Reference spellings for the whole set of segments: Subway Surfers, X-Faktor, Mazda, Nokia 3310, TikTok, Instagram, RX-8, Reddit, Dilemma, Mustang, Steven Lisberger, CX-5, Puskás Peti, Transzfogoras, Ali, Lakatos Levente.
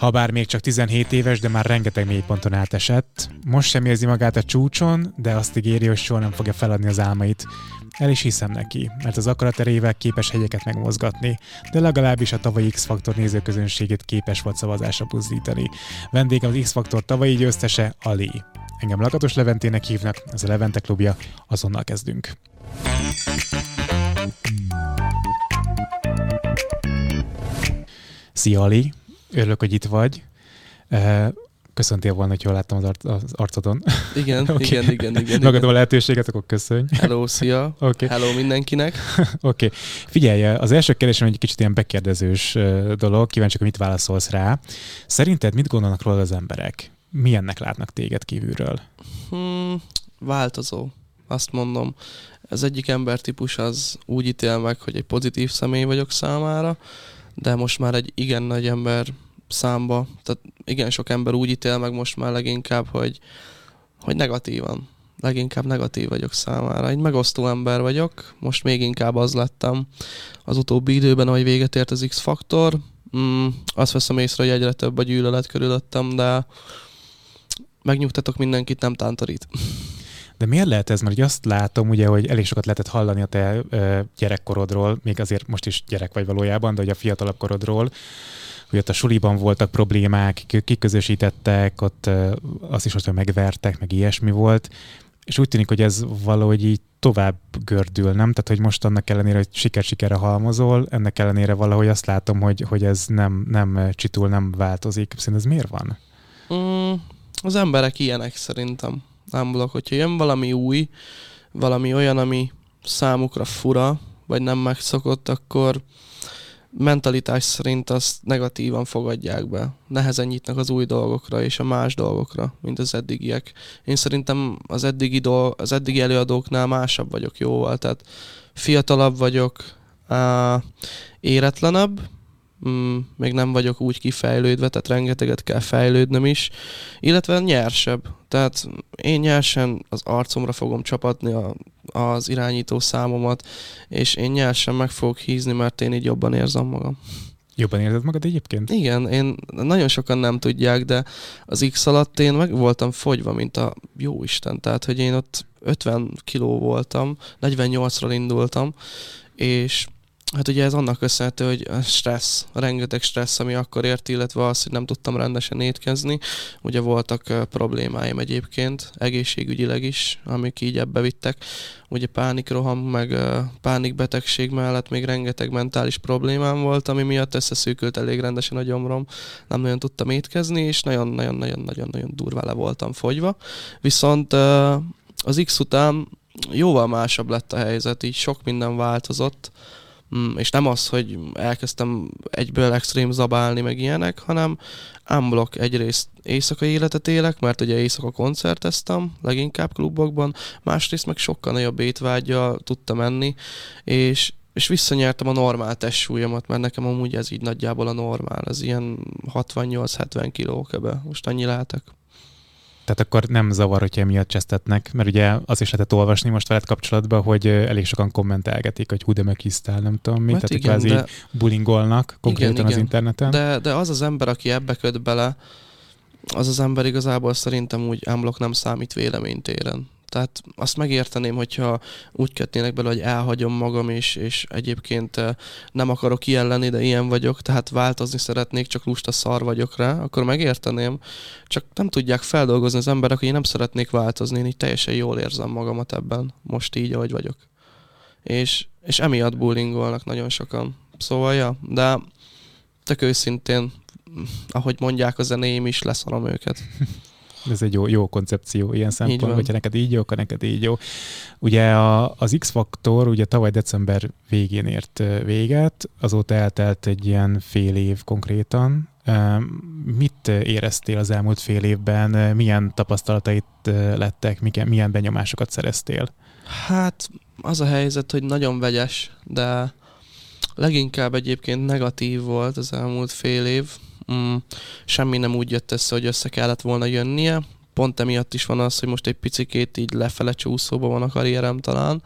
Habár még csak 17 éves, de már rengeteg mélyponton átesett. Most sem érzi magát a csúcson, de azt ígéri, hogy soha nem fogja feladni az álmait. El is hiszem neki, mert az akaraterével képes hegyeket megmozgatni, de legalábbis a tavalyi X-Faktor nézőközönségét képes volt szavazásra buzdítani. Vendégem az X-Faktor tavalyi győztese, Ali. Engem Lakatos Leventének hívnak, ez a Levente klubja, azonnal kezdünk. Szia, Ali! Örülök, hogy itt vagy. Köszöntél volna, hogy jól láttam az arcodon. Igen, okay. igen. Megadom a lehetőséget, akkor köszönj. Hello, szia. Okay. Hello mindenkinek. Oké. Okay. Figyelj, az első kérdésem egy kicsit ilyen bekérdezős dolog. Kíváncsi, hogy mit válaszolsz rá. Szerinted mit gondolnak róla az emberek? Milyennek látnak téged kívülről? Változó. Azt mondom. Az egyik embertípus az úgy ítél meg, hogy egy pozitív személy vagyok számára, de most már egy igen nagy ember számba, tehát igen sok ember úgy ítél meg most már leginkább, hogy negatívan, leginkább negatív vagyok számára. Egy megosztó ember vagyok, most még inkább az lettem az utóbbi időben, ahogy véget ért az X-faktor. Azt veszem észre, hogy egyre több a gyűlölet körülöttem, de megnyugtatok mindenkit, nem tántorít. De miért lehet ez? Mert azt látom, ugye, hogy elég sokat lehetett hallani a te gyerekkorodról, még azért most is gyerek vagy valójában, de ugye a fiatalabb korodról, hogy ott a suliban voltak problémák, kiközösítettek, ott azt is ott megvertek, meg ilyesmi volt, és úgy tűnik, hogy ez valahogy így tovább gördül, nem? Tehát, hogy most annak ellenére, hogy siker-sikerre halmozol, ennek ellenére valahogy azt látom, hogy ez nem csitul, nem változik. Szerintem ez miért van? Az emberek ilyenek szerintem. Nem blok, hogyha jön valami új, valami olyan, ami számukra fura, vagy nem megszokott, akkor mentalitás szerint azt negatívan fogadják be. Nehezen nyitnak az új dolgokra és a más dolgokra, mint az eddigiek. Én szerintem az eddigi előadóknál másabb vagyok jóval, tehát fiatalabb vagyok, éretlenebb, még nem vagyok úgy kifejlődve, tehát rengeteget kell fejlődnöm is, illetve nyersebb. Tehát én nyersen az arcomra fogom csapatni az irányító számomat, és én nyersen meg fogok hízni, mert én így jobban érzem magam. Jobban érzed magad egyébként? Igen, én nagyon sokan nem tudják, de az X alatt én meg voltam fogyva, mint a jó Isten. Tehát, hogy én ott 50 kiló voltam, 48-ról indultam, és hát ugye ez annak köszönhető, hogy rengeteg stressz, ami akkor ért, illetve az, hogy nem tudtam rendesen étkezni. Ugye voltak problémáim egyébként, egészségügyileg is, amik így ebbe vittek. Ugye pánikroham, meg pánikbetegség mellett még rengeteg mentális problémám volt, ami miatt összeszűkült elég rendesen a gyomrom. Nem nagyon tudtam étkezni, és nagyon durvá le voltam fogyva. Viszont az X után jóval másabb lett a helyzet, így sok minden változott. És nem az, hogy elkezdtem egyből extrém zabálni, meg ilyenek, hanem unblock egyrészt éjszakai életet élek, mert ugye éjszaka koncerteztem, leginkább klubokban, másrészt meg sokkal nagyobb étvágyjal tudtam enni, és visszanyertem a normál testsúlyomat, mert nekem amúgy ez így nagyjából a normál, ez ilyen 68-70 kiló köbe, most annyi lehetek. Tehát akkor nem zavar, hogyha emiatt csesztetnek, mert ugye azt is lehetett olvasni most veled kapcsolatban, hogy elég sokan kommentelgetik, hogy hú, de megisztál, nem tudom mi, hát tehát igen, kvázi bulingolnak konkrétan igen. Az interneten. De az az ember, aki ebbe köt bele, az ember igazából szerintem úgy unblock nem számít véleménytéren. Tehát azt megérteném, hogyha úgy kötnének bele, hogy elhagyom magam, és egyébként nem akarok ilyen lenni, de ilyen vagyok, tehát változni szeretnék, csak lusta szar vagyok rá, akkor megérteném, csak nem tudják feldolgozni az emberek, hogy én nem szeretnék változni, én így teljesen jól érzem magamat ebben, most így, ahogy vagyok. És emiatt bullyingolnak nagyon sokan. Szóval, ja, de tök őszintén, ahogy mondják a zenéim is, leszarom őket. Ez egy jó koncepció ilyen szempontból, hogyha neked így jó, akkor neked így jó. Ugye az X-faktor ugye tavaly december végén ért véget, azóta eltelt egy ilyen fél év konkrétan. Mit éreztél az elmúlt fél évben? Milyen tapasztalatait lettek? Milyen benyomásokat szereztél? Hát az a helyzet, hogy nagyon vegyes, de leginkább egyébként negatív volt az elmúlt fél év. Semmi nem úgy jött össze, hogy össze kellett volna jönnie. Pont emiatt is van az, hogy most egy picikét így lefele csúszóban van a karrierem talán.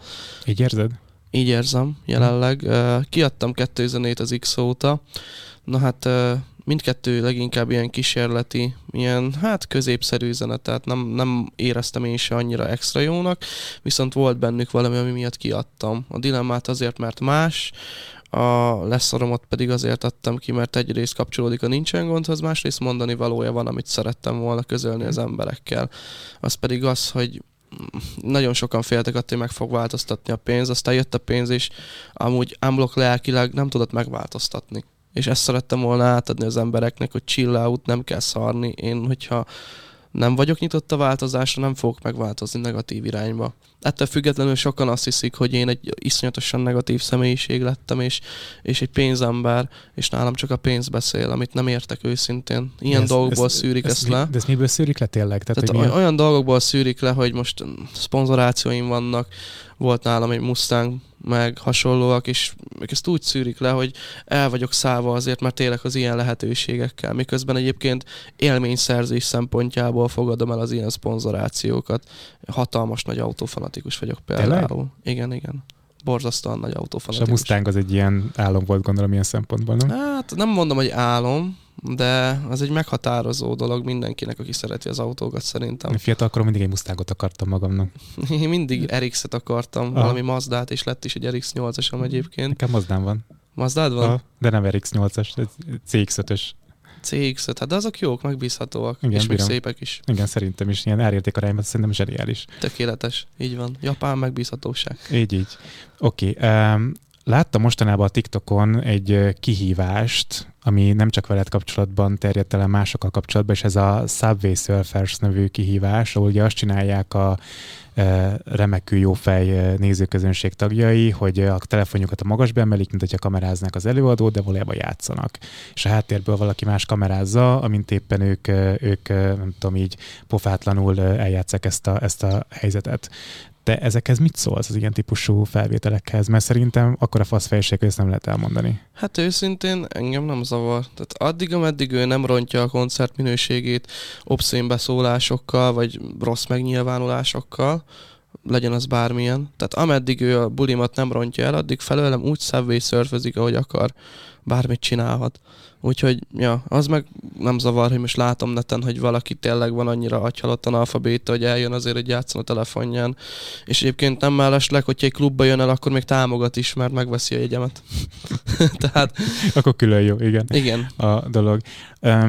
Így érzed? Így érzem, jelenleg. Kiadtam 2 zenét az X óta. Na hát Mindkettő leginkább ilyen kísérleti, ilyen hát középszerű zene, tehát nem éreztem én se annyira extra jónak, viszont volt bennük valami, ami miatt kiadtam. A dilemmát azért, mert más, a leszaromot pedig azért adtam ki, mert egyrészt kapcsolódik a nincsen gondhoz, másrészt mondani valója van, amit szerettem volna közölni az emberekkel. Az pedig az, hogy nagyon sokan féltek attól, hogy meg fog változtatni a pénz, aztán jött a pénz, és amúgy unblock lelkileg nem tudott megváltoztatni. És ezt szerettem volna átadni az embereknek, hogy chill out, nem kell szarni. Én, hogyha nem vagyok nyitott a változásra, nem fogok megváltozni negatív irányba. Ettől függetlenül sokan azt hiszik, hogy én egy iszonyatosan negatív személyiség lettem, és egy pénzember, és nálam csak a pénz beszél, amit nem értek őszintén. Ilyen dolgokból szűrik ezt le. De ezt miből szűrik le tényleg? Tehát olyan dolgokból szűrik le, hogy most szponzorációim vannak, volt nálam egy Mustang, meg hasonlóak, és ezt úgy szűrik le, hogy el vagyok szállva azért, mert élek az ilyen lehetőségekkel, miközben egyébként élményszerzés szempontjából fogadom el az ilyen szponzorációkat. Hatalmas nagy autófanatikus vagyok például. Tényleg? Igen. Borzasztóan nagy autófanatikus. És a Mustang az egy ilyen álom volt, gondolom, ilyen szempontból, nem? Hát nem mondom, hogy álom, de az egy meghatározó dolog mindenkinek, aki szereti az autókat szerintem. Fiatalkorom mindig egy Mustangot akartam magamnak. Én mindig RX-et akartam, valami Mazdát, és lett is egy RX-8-asom egyébként. Nekem Mazdám van. Mazdád van? De nem RX-8-as, CX-5-ös. CX-5, hát de azok jók, megbízhatóak, igen, és még szépek is. Igen, szerintem is. Ilyen árértékarányban szerintem zseniális. Tökéletes, így van. Japán megbízhatóság. Így. Oké. Láttam mostanában a TikTokon egy kihívást, ami nem csak veled kapcsolatban terjedt el, másokkal kapcsolatban, és ez a Subway Surfers nevű kihívás, ahol ugye azt csinálják a remekül jófej nézőközönség tagjai, hogy a telefonjukat a magasba emelik, mint hogyha kameráznák az előadót, de valójában játszanak. És a háttérből valaki más kamerázza, amint éppen ők nem tudom, így pofátlanul eljátszák ezt a helyzetet. De ezekhez mit szólsz az ilyen típusú felvételekhez? Mert szerintem akkora faszfejség, hogy ezt nem lehet elmondani. Hát őszintén engem nem zavar. Tehát addig, ameddig ő nem rontja a koncert minőségét obszén beszólásokkal, vagy rossz megnyilvánulásokkal, legyen az bármilyen. Tehát ameddig ő a bulimat nem rontja el, addig felőlem úgy Subway Surfezik, ahogy akar. Bármit csinálhat. Úgyhogy, az meg nem zavar, hogy most látom neten, hogy valaki tényleg van annyira agyhalott analfabéta, hogy eljön azért, hogy játszon a telefonján. És egyébként nem mellesleg, hogyha egy klubba jön el, akkor még támogat is, mert megveszi a jegyemet. Tehát... Akkor külön jó, igen. A dolog.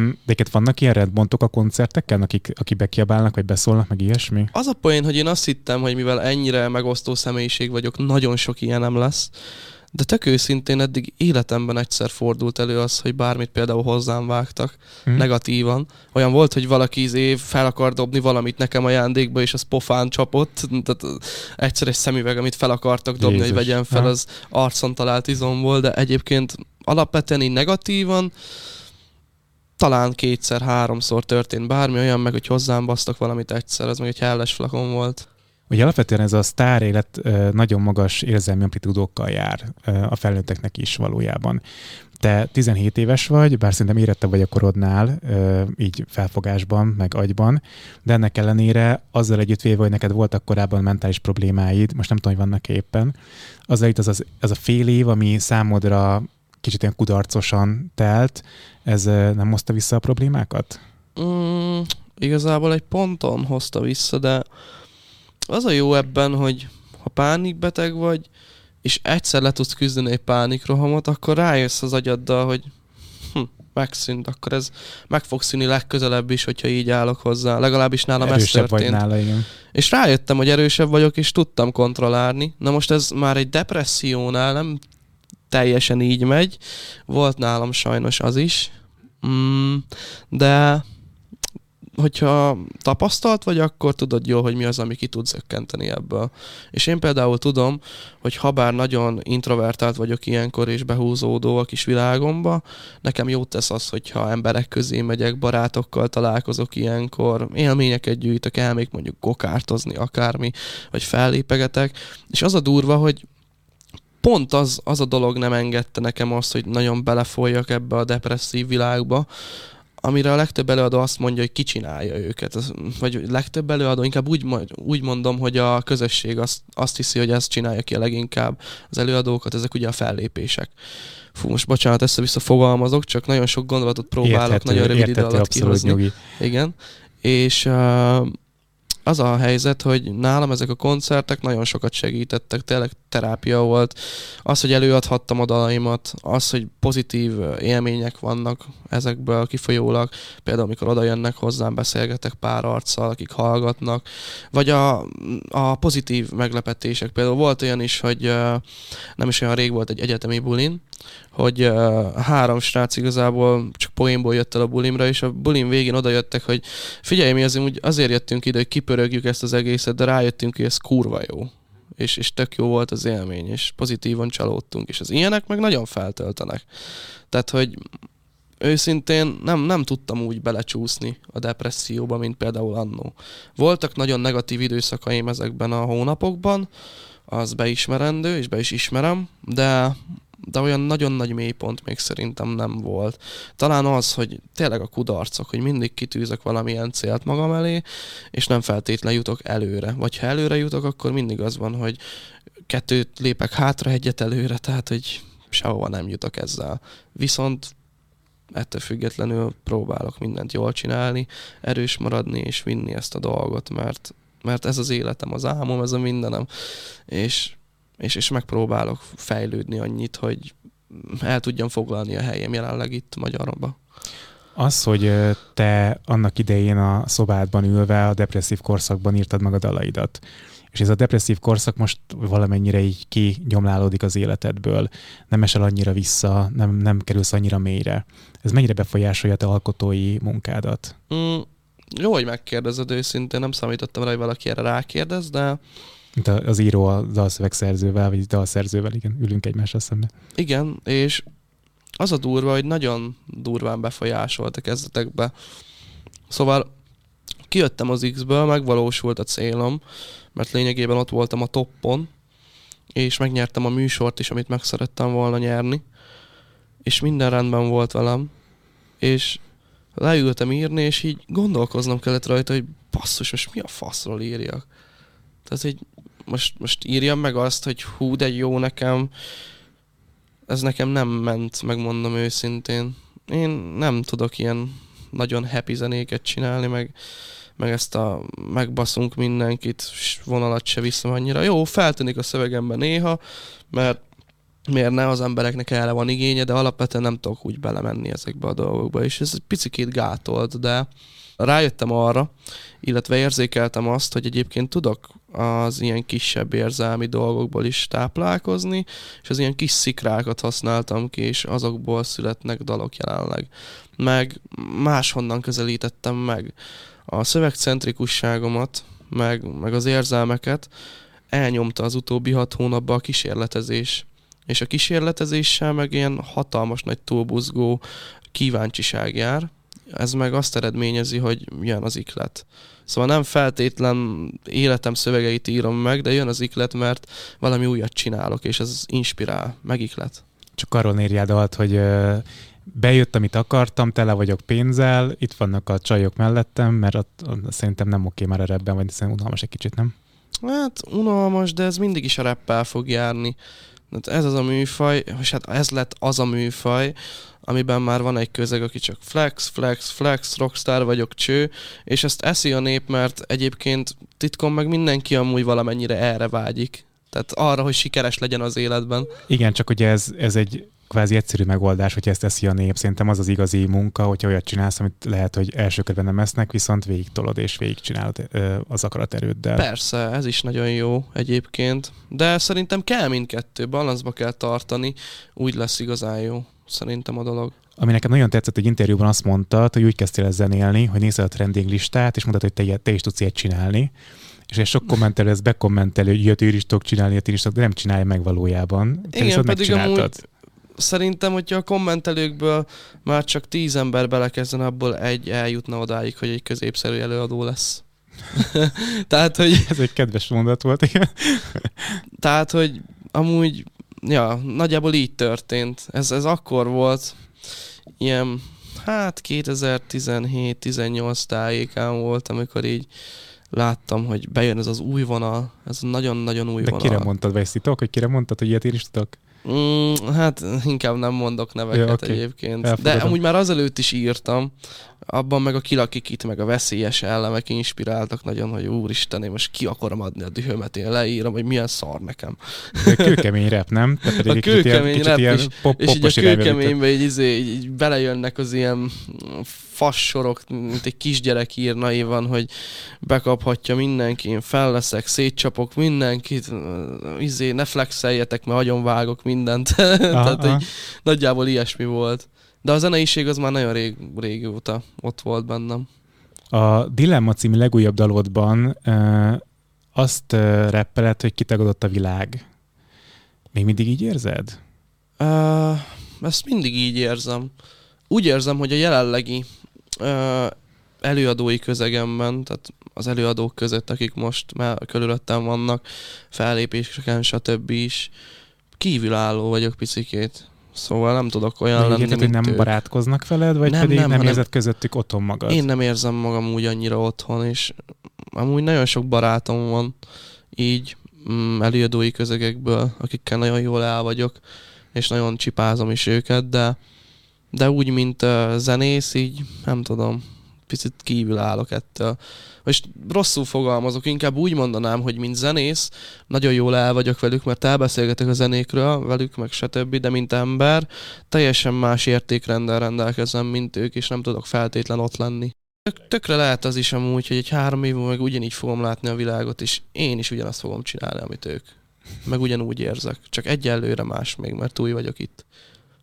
De itt vannak ilyen rendbontok a koncerteken, akik bekiabálnak, vagy beszólnak, meg ilyesmi? Az a poén, hogy én azt hittem, hogy mivel ennyire megosztó személyiség vagyok, nagyon sok ilyen nem lesz. De tök őszintén eddig életemben egyszer fordult elő az, hogy bármit például hozzám vágtak negatívan. Olyan volt, hogy valaki fel akar dobni valamit nekem ajándékba, és az pofán csapott. Tehát egyszer egy szemüveg, amit fel akartak dobni, Jézus, hogy vegyem fel, az arcon talált izomból, de egyébként alapvetően így negatívan talán 2-3-szor történt bármi olyan, meg hogy hozzám basztak valamit egyszer, ez meg egy helles flakon volt. Ugye alapvetően ez a sztár élet nagyon magas érzelmi amplitúdókkal jár a felnőtteknek is valójában. Te 17 éves vagy, bár szerintem érettebb vagy a korodnál, így felfogásban, meg agyban, de ennek ellenére azzal együttvéve, hogy neked voltak korábban mentális problémáid, most nem tudom, hogy vannak éppen, azzal itt az a fél év, ami számodra kicsit ilyen kudarcosan telt, ez nem hozta vissza a problémákat? Igazából egy ponton hozta vissza, de az a jó ebben, hogy ha pánikbeteg vagy, és egyszer le tudsz küzdeni egy pánikrohamot, akkor rájössz az agyaddal, hogy megszűnt, akkor ez meg fog szűnni legközelebb is, hogyha így állok hozzá. Legalábbis nálam erősebb ez történt. Vagy nála, igen. És rájöttem, hogy erősebb vagyok, és tudtam kontrollálni. Na most ez már egy depressziónál nem teljesen így megy. Volt nálam sajnos az is. De... hogyha tapasztalt vagy, akkor tudod jól, hogy mi az, ami ki tud zökkenteni ebből. És én például tudom, hogy habár nagyon introvertált vagyok ilyenkor, és behúzódó a kis világomba, nekem jót tesz az, hogyha emberek közé megyek, barátokkal találkozok ilyenkor, élményeket gyűjtök el, még mondjuk gokártozni akármi, vagy fellépegetek. És az a durva, hogy pont az a dolog nem engedte nekem azt, hogy nagyon belefolyjak ebbe a depresszív világba, amire a legtöbb előadó azt mondja, hogy kicsinálja őket. Vagy legtöbb előadó, inkább úgy mondom, hogy a közösség azt hiszi, hogy ezt csinálja ki a leginkább az előadókat, ezek ugye a fellépések. Fú, most bocsánat, össze-vissza fogalmazok, csak nagyon sok gondolatot próbálok nagyon rövid idő alatt kihozni. Nyugi. Igen, és az a helyzet, hogy nálam ezek a koncertek nagyon sokat segítettek, tényleg terápia volt. Az, hogy előadhattam a dalaimat, az, hogy pozitív élmények vannak ezekből kifolyólag, például amikor oda jönnek hozzám, beszélgetek pár arccal, akik hallgatnak, vagy a pozitív meglepetések. Például volt olyan is, hogy nem is olyan rég volt egy egyetemi bulin, hogy három srác igazából csak poénból jött el a bulimra, és a bulim végén oda jöttek, hogy figyelj, mi azért jöttünk ide, hogy kipörögjük ezt az egészet, de rájöttünk, hogy ez kurva jó. És tök jó volt az élmény, és pozitívan csalódtunk, és az ilyenek meg nagyon feltöltenek. Tehát, hogy őszintén nem tudtam úgy belecsúszni a depresszióba, mint például annó. Voltak nagyon negatív időszakaim ezekben a hónapokban, az beismerendő, és be is ismerem, de olyan nagyon nagy mélypont még szerintem nem volt. Talán az, hogy tényleg a kudarcok, hogy mindig kitűzök valamilyen célt magam elé, és nem feltétlenül jutok előre. Vagy ha előre jutok, akkor mindig az van, hogy 2 lépek hátra, 1 előre, tehát hogy sehova nem jutok ezzel. Viszont ettől függetlenül próbálok mindent jól csinálni, erős maradni és vinni ezt a dolgot, mert ez az életem, az álmom, ez a mindenem. És megpróbálok fejlődni annyit, hogy el tudjam foglalni a helyem jelenleg itt Magyarba. Az, hogy te annak idején a szobádban ülve a depresszív korszakban írtad meg a dalaidat, és ez a depresszív korszak most valamennyire így kigyomlálódik az életedből, nem esel annyira vissza, nem kerülsz annyira mélyre. Ez mennyire befolyásolja te alkotói munkádat? Jó, hogy megkérdezed őszintén, nem számítottam rá, hogy valaki erre rákérdez, de... Mint az író a dalszövegszerzővel, vagy dalszerzővel, igen, ülünk egymással szemben. Igen, és az a durva, hogy nagyon durván befolyásolt a kezdetekbe. Szóval kijöttem az X-ből, megvalósult a célom, mert lényegében ott voltam a toppon, és megnyertem a műsort is, amit meg szerettem volna nyerni, és minden rendben volt velem, és leültem írni, és így gondolkoznom kellett rajta, hogy basszus, most mi a faszról írjak? Tehát, hogy most írjam meg azt, hogy hú, de jó nekem, ez nekem nem ment, megmondom őszintén. Én nem tudok ilyen nagyon happy zenéket csinálni, meg ezt a megbaszunk mindenkit vonalat se viszem annyira. Jó, feltűnik a szövegemben néha, mert miért ne, az embereknek erre van igénye, de alapvetően nem tudok úgy belemenni ezekbe a dolgokba, és ez egy picikét gátolt, de... Rájöttem arra, illetve érzékeltem azt, hogy egyébként tudok az ilyen kisebb érzelmi dolgokból is táplálkozni, és az ilyen kis szikrákat használtam ki, és azokból születnek dalok jelenleg. Meg máshonnan közelítettem meg a szövegcentrikusságomat, meg az érzelmeket, elnyomta az utóbbi 6 hónapban a kísérletezés. És a kísérletezéssel meg ilyen hatalmas nagy túlbuzgó kíváncsiság jár, ez meg azt eredményezi, hogy jön az iklet. Szóval nem feltétlen életem szövegeit írom meg, de jön az iklet, mert valami újat csinálok, és ez inspirál, megiklet. Csak arról írjál dalt, hogy bejött, amit akartam, tele vagyok pénzzel, itt vannak a csajok mellettem, mert szerintem nem oké már a rapben, vagy szerintem unalmas egy kicsit, nem? Hát unalmas, de ez mindig is a rappel fog járni. Ez az a műfaj, és hát ez lett az a műfaj, amiben már van egy közeg, aki csak flex, rockstar vagyok, cső, és ezt eszi a nép, mert egyébként titkon meg mindenki amúgy valamennyire erre vágyik. Tehát arra, hogy sikeres legyen az életben. Igen, csak ugye ez egy kvázi egyszerű megoldás, hogy ezt eszi a nép. Szerintem az az igazi munka, hogyha olyat csinálsz, amit lehet, hogy első körben nem esznek, viszont végigtolod és végigcsinálod az akaraterőddel. Persze, ez is nagyon jó egyébként, de szerintem kell mindkettő, balanszba kell tartani, úgy lesz igazán jó. Szerintem a dolog. Ami nekem nagyon tetszett, egy interjúban azt mondtad, hogy úgy kezdtél el zenélni, hogy nézted a trending listát, és mondtad, hogy te is tudsz ilyet csinálni. És sok kommentelő ezt bekommentelő, hogy ilyet is tudok csinálni, de nem csinálja meg valójában. Te igen, pedig amúgy szerintem, hogyha a kommentelőkből már csak 10 ember belekezden, abból egy eljutna odáig, hogy egy középszerű előadó lesz. Tehát, hogy... Ez egy kedves mondat volt, igen. Tehát, hogy amúgy... Ja, nagyjából így történt. Ez akkor volt ilyen hát 2017-18 tájékán volt, amikor így láttam, hogy bejön ez az új vonal, ez nagyon-nagyon új vonal. De kire mondtad, vagy titok, hogy kire mondtad, hogy ilyet én is tudok? Hát inkább nem mondok neveket egyébként. Elfogadom. De amúgy már azelőtt is írtam, abban meg a kilakikit, meg a veszélyes elemek inspiráltak nagyon, hogy úristen, én most ki akarom adni a dühömet, én leírom, hogy milyen szar nekem. De kőkemény rap, nem? A kőkemény rap is, és így a kőkeményben így belejönnek az ilyen fassorok, mint egy kisgyerek írnai van, hogy bekaphatja mindenki, én felleszek, szétcsapok mindenkit, ne flexeljetek, mert agyonvágok mindent. Tehát így, nagyjából ilyesmi volt. De a zeneiség az már nagyon régóta ott volt bennem. A Dilemma című legújabb dalodban azt rappeled, hogy kitagadott a világ. Még mindig így érzed? Ezt mindig így érzem. Úgy érzem, hogy a jelenlegi előadói közegemben, tehát az előadók között, akik most már körülöttem vannak, fellépéseken, stb. Is, kívülálló vagyok picikét. Szóval nem tudok olyan lenni, mint ők. Nem barátkoznak veled, vagy nem, pedig nem érzed közöttük otthon magad? Én nem érzem magam úgy annyira otthon, és amúgy nagyon sok barátom van így előadói közegekből, akikkel nagyon jól el vagyok, és nagyon csipázom is őket, de úgy, mint zenész, így nem tudom, picit kívül állok ettől. Most rosszul fogalmazok, inkább úgy mondanám, hogy mint zenész, nagyon jól el vagyok velük, mert elbeszélgetek a zenékről velük, meg stb., de mint ember, teljesen más értékrendel rendelkezem, mint ők, és nem tudok feltétlen ott lenni. Tökre lehet az is amúgy, hogy egy 3 év múlva meg ugyanígy fogom látni a világot, és én is ugyanazt fogom csinálni, amit ők. Meg ugyanúgy érzek. Csak egyelőre más még, mert új vagyok itt.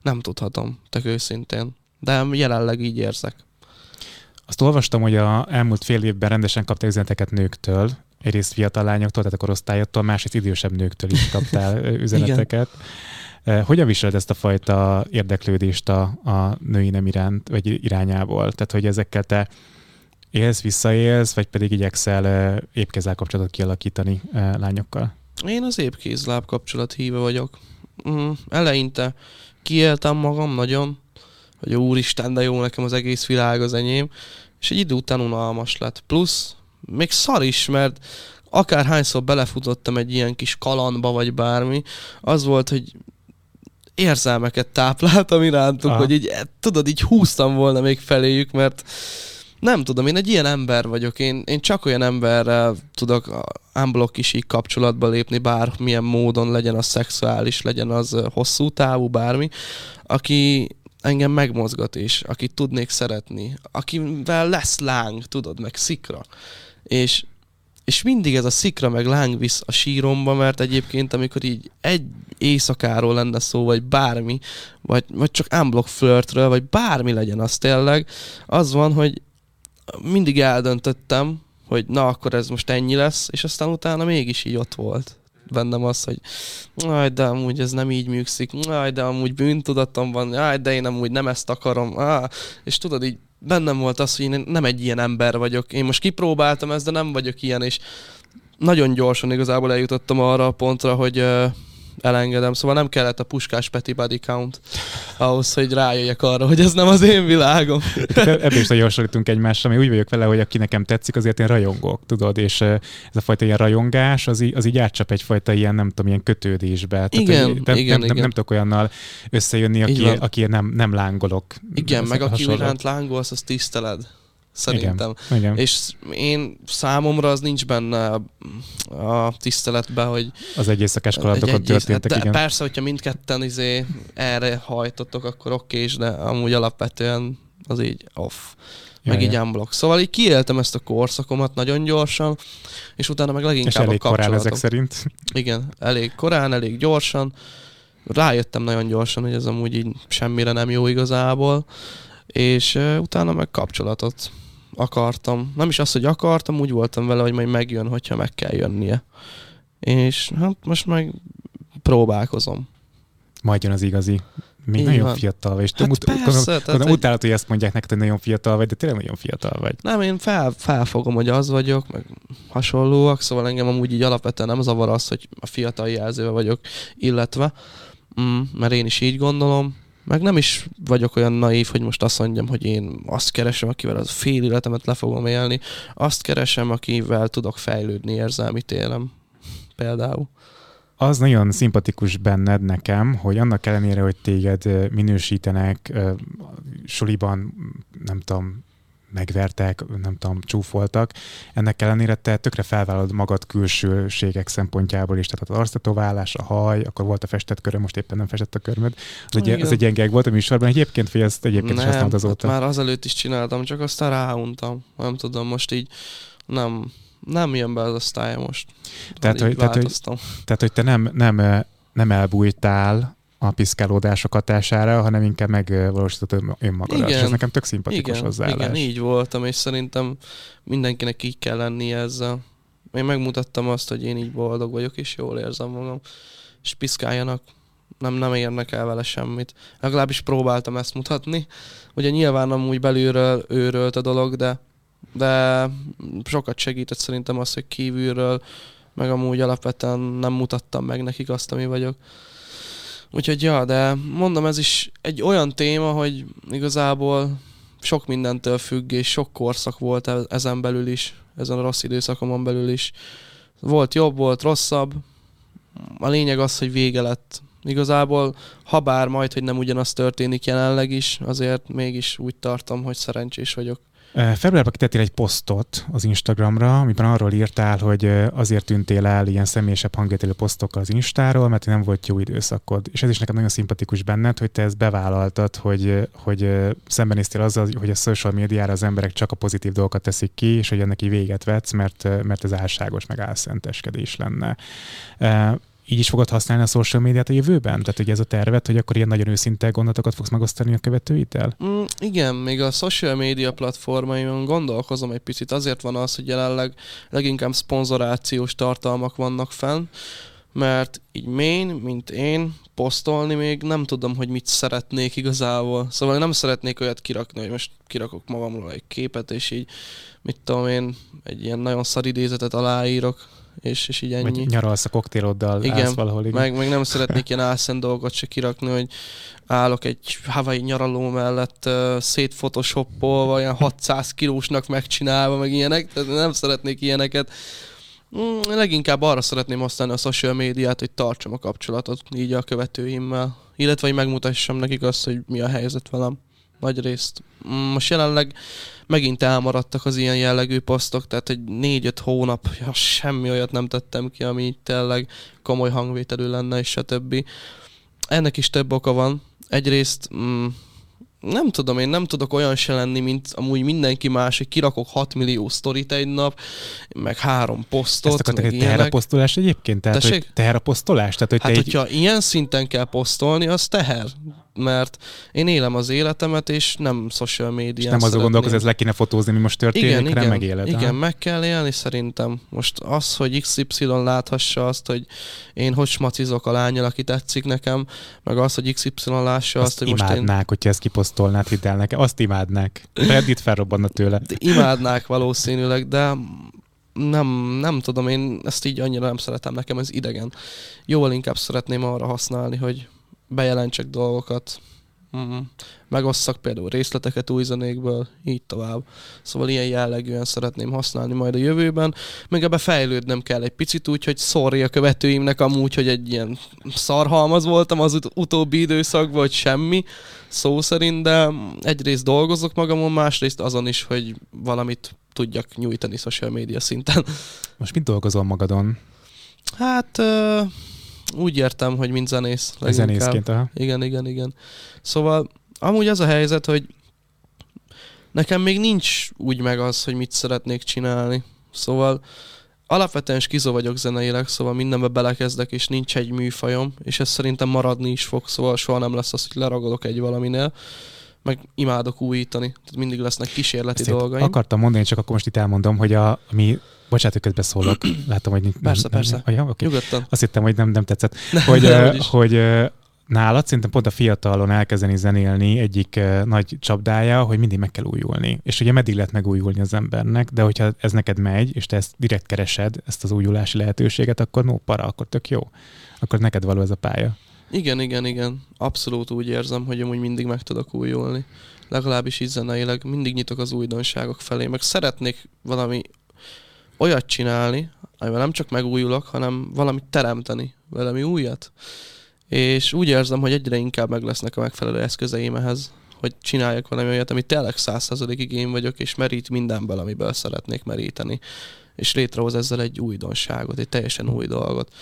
Nem tudhatom, tök őszintén. De jelenleg így érzek. Azt olvastam, hogy az elmúlt fél évben rendesen kaptál üzeneteket nőktől, egyrészt fiatal lányoktól, tehát a korosztályodtól, másrészt idősebb nőktől is kaptál üzeneteket. Hogyan viseled ezt a fajta érdeklődést a női nem iránt, vagy irányából? Tehát, hogy ezekkel te élsz, visszaélsz, vagy pedig igyekszel épkézláb kapcsolatot kialakítani lányokkal? Én az épkézláb kapcsolat híve vagyok. Eleinte kiéltem magam nagyon, hogy úristen, de jó, nekem az egész világ az enyém, és egy idő után unalmas lett. Plusz, még szar is, mert akárhányszor belefutottam egy ilyen kis kalandba, vagy bármi, az volt, hogy érzelmeket tápláltam irántuk, hogy így, tudod, így húztam volna még feléjük, mert nem tudom, én egy ilyen ember vagyok, én csak olyan emberrel tudok unblock is így kapcsolatba lépni, bármilyen módon, legyen az szexuális, legyen az hosszú távú, bármi, aki engem megmozgat is, akit tudnék szeretni, akivel lesz láng, tudod, meg szikra. És mindig ez a szikra meg láng visz a síromba, mert egyébként amikor így egy éjszakáról lenne szó, vagy bármi, vagy csak unblock flirtről, vagy bármi legyen az tényleg, az van, hogy mindig eldöntöttem, hogy na, akkor ez most ennyi lesz, és aztán utána mégis így ott volt bennem az, hogy de amúgy ez nem így működik, de amúgy bűntudatom van, de én amúgy nem ezt akarom, és tudod, így bennem volt az, hogy én nem egy ilyen ember vagyok. Én most kipróbáltam ezt, de nem vagyok ilyen, és nagyon gyorsan igazából eljutottam arra a pontra, hogy elengedem. Szóval nem kellett a Puskás Peti body count ahhoz, hogy rájöjjek arra, hogy ez nem az én világom. Ebből is nagyon hasonlítunk egymásra, mert úgy vagyok vele, hogy aki nekem tetszik, azért én rajongok, tudod, és ez a fajta ilyen rajongás, az így átcsap egyfajta ilyen, nem tudom, ilyen kötődésbe. Tehát, igen. Nem tudok olyannal összejönni, aki nem lángolok. Igen, meg aki iránt lángolsz, azt tiszteled. Szerintem. Igen. És számomra az nincs benne a tiszteletben, hogy... Az egy éjszakás kalandokon történtek, igen. Persze, hogyha mindketten erre hajtottok, akkor okés, de amúgy alapvetően az így off. Meg így unblock. Szóval így kiéltem ezt a korszakomat nagyon gyorsan, és utána meg leginkább a kapcsolatok. Elég korán ezek szerint. Igen, elég korán, elég gyorsan. Rájöttem nagyon gyorsan, hogy ez amúgy így semmire nem jó igazából, és utána meg kapcsolatot akartam. Nem is az, hogy akartam, úgy voltam vele, hogy majd megjön, hogyha meg kell jönnie. És hát most meg próbálkozom. Majd jön az igazi. Még igen. Nagyon fiatal vagy. És hát persze, utálod, hogy ezt mondják neked, hogy nagyon fiatal vagy, de tényleg nagyon fiatal vagy. Nem, én felfogom, hogy az vagyok, meg hasonlóak, szóval engem amúgy így alapvetően nem zavar az, hogy a fiatal jelzővel vagyok, illetve, mert én is így gondolom, Meg nem is vagyok olyan naív, hogy most azt mondjam, hogy én azt keresem, akivel az fél életemet le fogom élni. Azt keresem, akivel tudok fejlődni érzelmi téren. Például. Az nagyon szimpatikus benned nekem, hogy annak ellenére, hogy téged minősítenek, suliban, nem tudom, megvertek, nem tudom, csúfoltak. Ennek ellenére te tökre felvállalod magad külsőségek szempontjából is, tehát az arctetoválás, a haj, akkor volt a festett köröm, most éppen nem festett a körmöd. Az egy gyenge volt a műsorban, egyébként félsz, egyébként nem, is használod azóta. Hát már azelőtt is csináltam, csak aztán ráuntam. Nem tudom, most így nem jön be az a sztálya most. Tehát, hogy te nem elbújtál a piszkálódások hatására, hanem inkább megvalósított önmagadat. És ez nekem tök szimpatikus hozzáállás. Igen, így voltam, és szerintem mindenkinek így kell lennie ezzel. Én megmutattam azt, hogy én így boldog vagyok, és jól érzem magam. És piszkáljanak, nem érnek el vele semmit. Legalábbis próbáltam ezt mutatni. Ugye nyilván amúgy belülről őrölt a dolog, de sokat segített szerintem az, hogy kívülről, meg amúgy alapvetően nem mutattam meg nekik azt, ami vagyok. Úgyhogy de mondom, ez is egy olyan téma, hogy igazából sok mindentől függ, és sok korszak volt ezen belül is, ezen a rossz időszakomon belül is. Volt jobb, volt rosszabb, a lényeg az, hogy vége lett. Igazából, ha bár majd, hogy nem ugyanaz történik jelenleg is, azért mégis úgy tartom, hogy szerencsés vagyok. Februárban kitettél egy posztot az Instagramra, amiben arról írtál, hogy azért tűntél el ilyen személyesebb hangvételű posztokkal az Instáról, mert nem volt jó időszakod. És ez is nekem nagyon szimpatikus benned, hogy te ezt bevállaltad, hogy szembenéztél azzal, hogy a social médiára az emberek csak a pozitív dolgokat teszik ki, és hogy ennek így véget vetsz, mert ez álságos, meg álszenteskedés lenne. Így is fogod használni a social médiát a jövőben? Tehát ugye ez a terved, hogy akkor ilyen nagyon őszinte gondolatokat fogsz megosztani a követőiddel? Igen, még a social média platformaimon gondolkozom egy picit. Azért van az, hogy jelenleg leginkább szponzorációs tartalmak vannak fenn, mert így mint én, posztolni még nem tudom, hogy mit szeretnék igazából. Szóval nem szeretnék olyat kirakni, hogy most kirakok magamról egy képet, és így, mit tudom én, egy ilyen nagyon szar idézetet aláírok, és így ennyi. Vagy nyaralsz a koktéloddal, állsz valahol. Igen, meg nem szeretnék ilyen álszent dolgot se kirakni, hogy állok egy Hawaii nyaraló mellett szétfotoshopolva, ilyen 600 kilósnak megcsinálva, meg ilyenek, tehát nem szeretnék ilyeneket. Leginkább arra szeretném használni a social médiát, hogy tartsam a kapcsolatot így a követőimmel, illetve hogy megmutassam nekik azt, hogy mi a helyzet velem. Nagy részt. Most jelenleg megint elmaradtak az ilyen jellegű posztok, tehát egy 4-5 hónap, semmi olyat nem tettem ki, ami tényleg komoly hangvételű lenne, és stb. Ennek is több oka van. Egyrészt nem tudom, én nem tudok olyan se lenni, mint amúgy mindenki más, hogy kirakok 6 millió sztorit egy nap, meg 3 posztot. Ezt akartak, hogy teherposztolás egyébként? Tehát teherposztolás? Hát, hogyha ilyen szinten kell posztolni, az teher. Mert én élem az életemet, és nem social médián szeretném. Nem azon gondolkoz, hogy ez le kéne fotózni, mi most történik, hanem megéled. Igen, meg kell élni szerintem. Most az, hogy XY láthassa azt, hogy én hogy smacizok a lányal, aki tetszik nekem, meg az, hogy XY lássa azt, hogy most én... imádnák, hogyha ezt kiposztolnád, hidd el nekem. Azt imádnák. Reddit felrobbanna tőle. De imádnák valószínűleg, de... Nem tudom, én ezt így annyira nem szeretem, nekem ez idegen. Jóval inkább szeretném arra használni, hogy bejelentsek dolgokat, megosszak például részleteket új zenékből, így tovább. Szóval ilyen jellegűen szeretném használni majd a jövőben. Még ebbe fejlődnem kell egy picit úgy, hogy sorry a követőimnek amúgy, hogy egy ilyen szarhalmaz voltam az utóbbi időszakban, vagy semmi szó szerint, de egyrészt dolgozok magamon, másrészt azon is, hogy valamit tudjak nyújtani social média szinten. Most mit dolgozol magadon? Hát... úgy értem, hogy mint zenész. Zenészként, aha. Igen. Szóval amúgy az a helyzet, hogy nekem még nincs úgy meg az, hogy mit szeretnék csinálni. Szóval alapvetően skizó vagyok zeneileg, szóval mindenbe belekezdek, és nincs egy műfajom, és ez szerintem maradni is fog, szóval soha nem lesz az, hogy leragadok egy valaminél. Meg imádok újítani, tehát mindig lesznek kísérleti dolgaim. Akartam mondani, csak akkor most itt elmondom, hogy bocsánat, hogy közbeszólok. Látom, hogy... Persze. Okay. Nyugodtan. Azt hittem, hogy nem tetszett. Hogy nálad szerintem pont a fiatalon elkezdeni zenélni egyik nagy csapdája, hogy mindig meg kell újulni. És ugye meddig lehet megújulni az embernek, de hogyha ez neked megy, és te ezt direkt keresed, ezt az újulási lehetőséget, akkor no para, akkor tök jó. Akkor neked való ez a pálya. Igen. Abszolút úgy érzem, hogy amúgy mindig meg tudok újulni. Legalábbis így zeneileg mindig nyitok az újdonságok felé, meg szeretnék valami olyat csinálni, amivel nem csak megújulok, hanem valamit teremteni, valami újat. És úgy érzem, hogy egyre inkább meg lesznek a megfelelő eszközeim ehhez, hogy csináljak valami olyat, amit tényleg 100%-ig én vagyok, és merít mindenből, amiből szeretnék meríteni. És létrehoz ezzel egy újdonságot, egy teljesen új dolgot.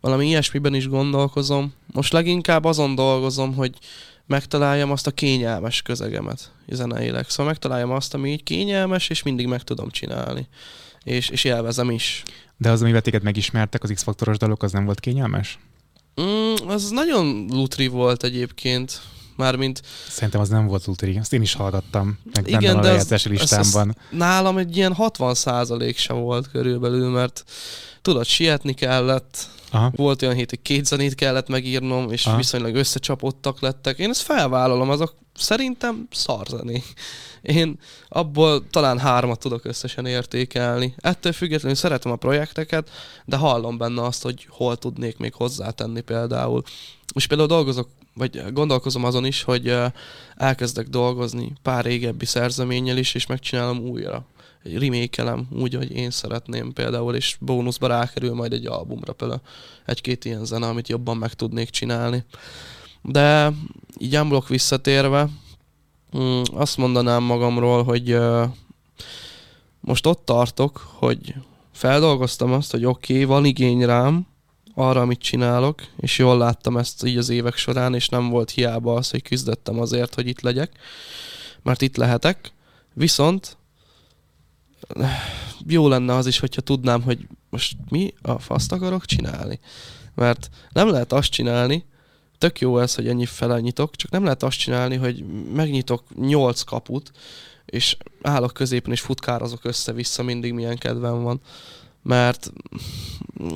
Valami ilyesmiben is gondolkozom. Most leginkább azon dolgozom, hogy megtaláljam azt a kényelmes közegemet zeneileg. Szóval megtaláljam azt, ami így kényelmes, és mindig meg tudom csinálni. És élvezem is. De az, amivel téged megismertek, az X-faktoros dalok, az nem volt kényelmes? Az nagyon lutri volt egyébként. Mármint... Szerintem az nem volt lutri. Azt én is hallgattam. Igen, de az nálam egy ilyen 60% se volt körülbelül, mert tudod, sietni kellett. Aha. Volt olyan hét, hogy 2 zenét kellett megírnom, és aha, viszonylag összecsapottak lettek. Én ezt felvállalom, azok szerintem szarzeni. Én abból talán 3 tudok összesen értékelni. Ettől függetlenül szeretem a projekteket, de hallom benne azt, hogy hol tudnék még hozzátenni például. És például dolgozok, vagy gondolkozom azon is, hogy elkezdek dolgozni pár régebbi szerzeménnyel is, és megcsinálom újra. Remékelem úgy, hogy én szeretném például, és bónuszba rákerül majd egy albumra például egy-két ilyen zene, amit jobban meg tudnék csinálni. De így unblock visszatérve, azt mondanám magamról, hogy most ott tartok, hogy feldolgoztam azt, hogy oké, van igény rám, arra, amit csinálok, és jól láttam ezt így az évek során, és nem volt hiába az, hogy küzdöttem azért, hogy itt legyek, mert itt lehetek. Viszont jó lenne az is, hogyha tudnám, hogy most mi a faszt akarok csinálni. Mert nem lehet azt csinálni, tök jó ez, hogy ennyi fele nyitok, csak nem lehet azt csinálni, hogy megnyitok 8 kaput, és állok középen, és futkározok össze-vissza mindig, milyen kedvem van. Mert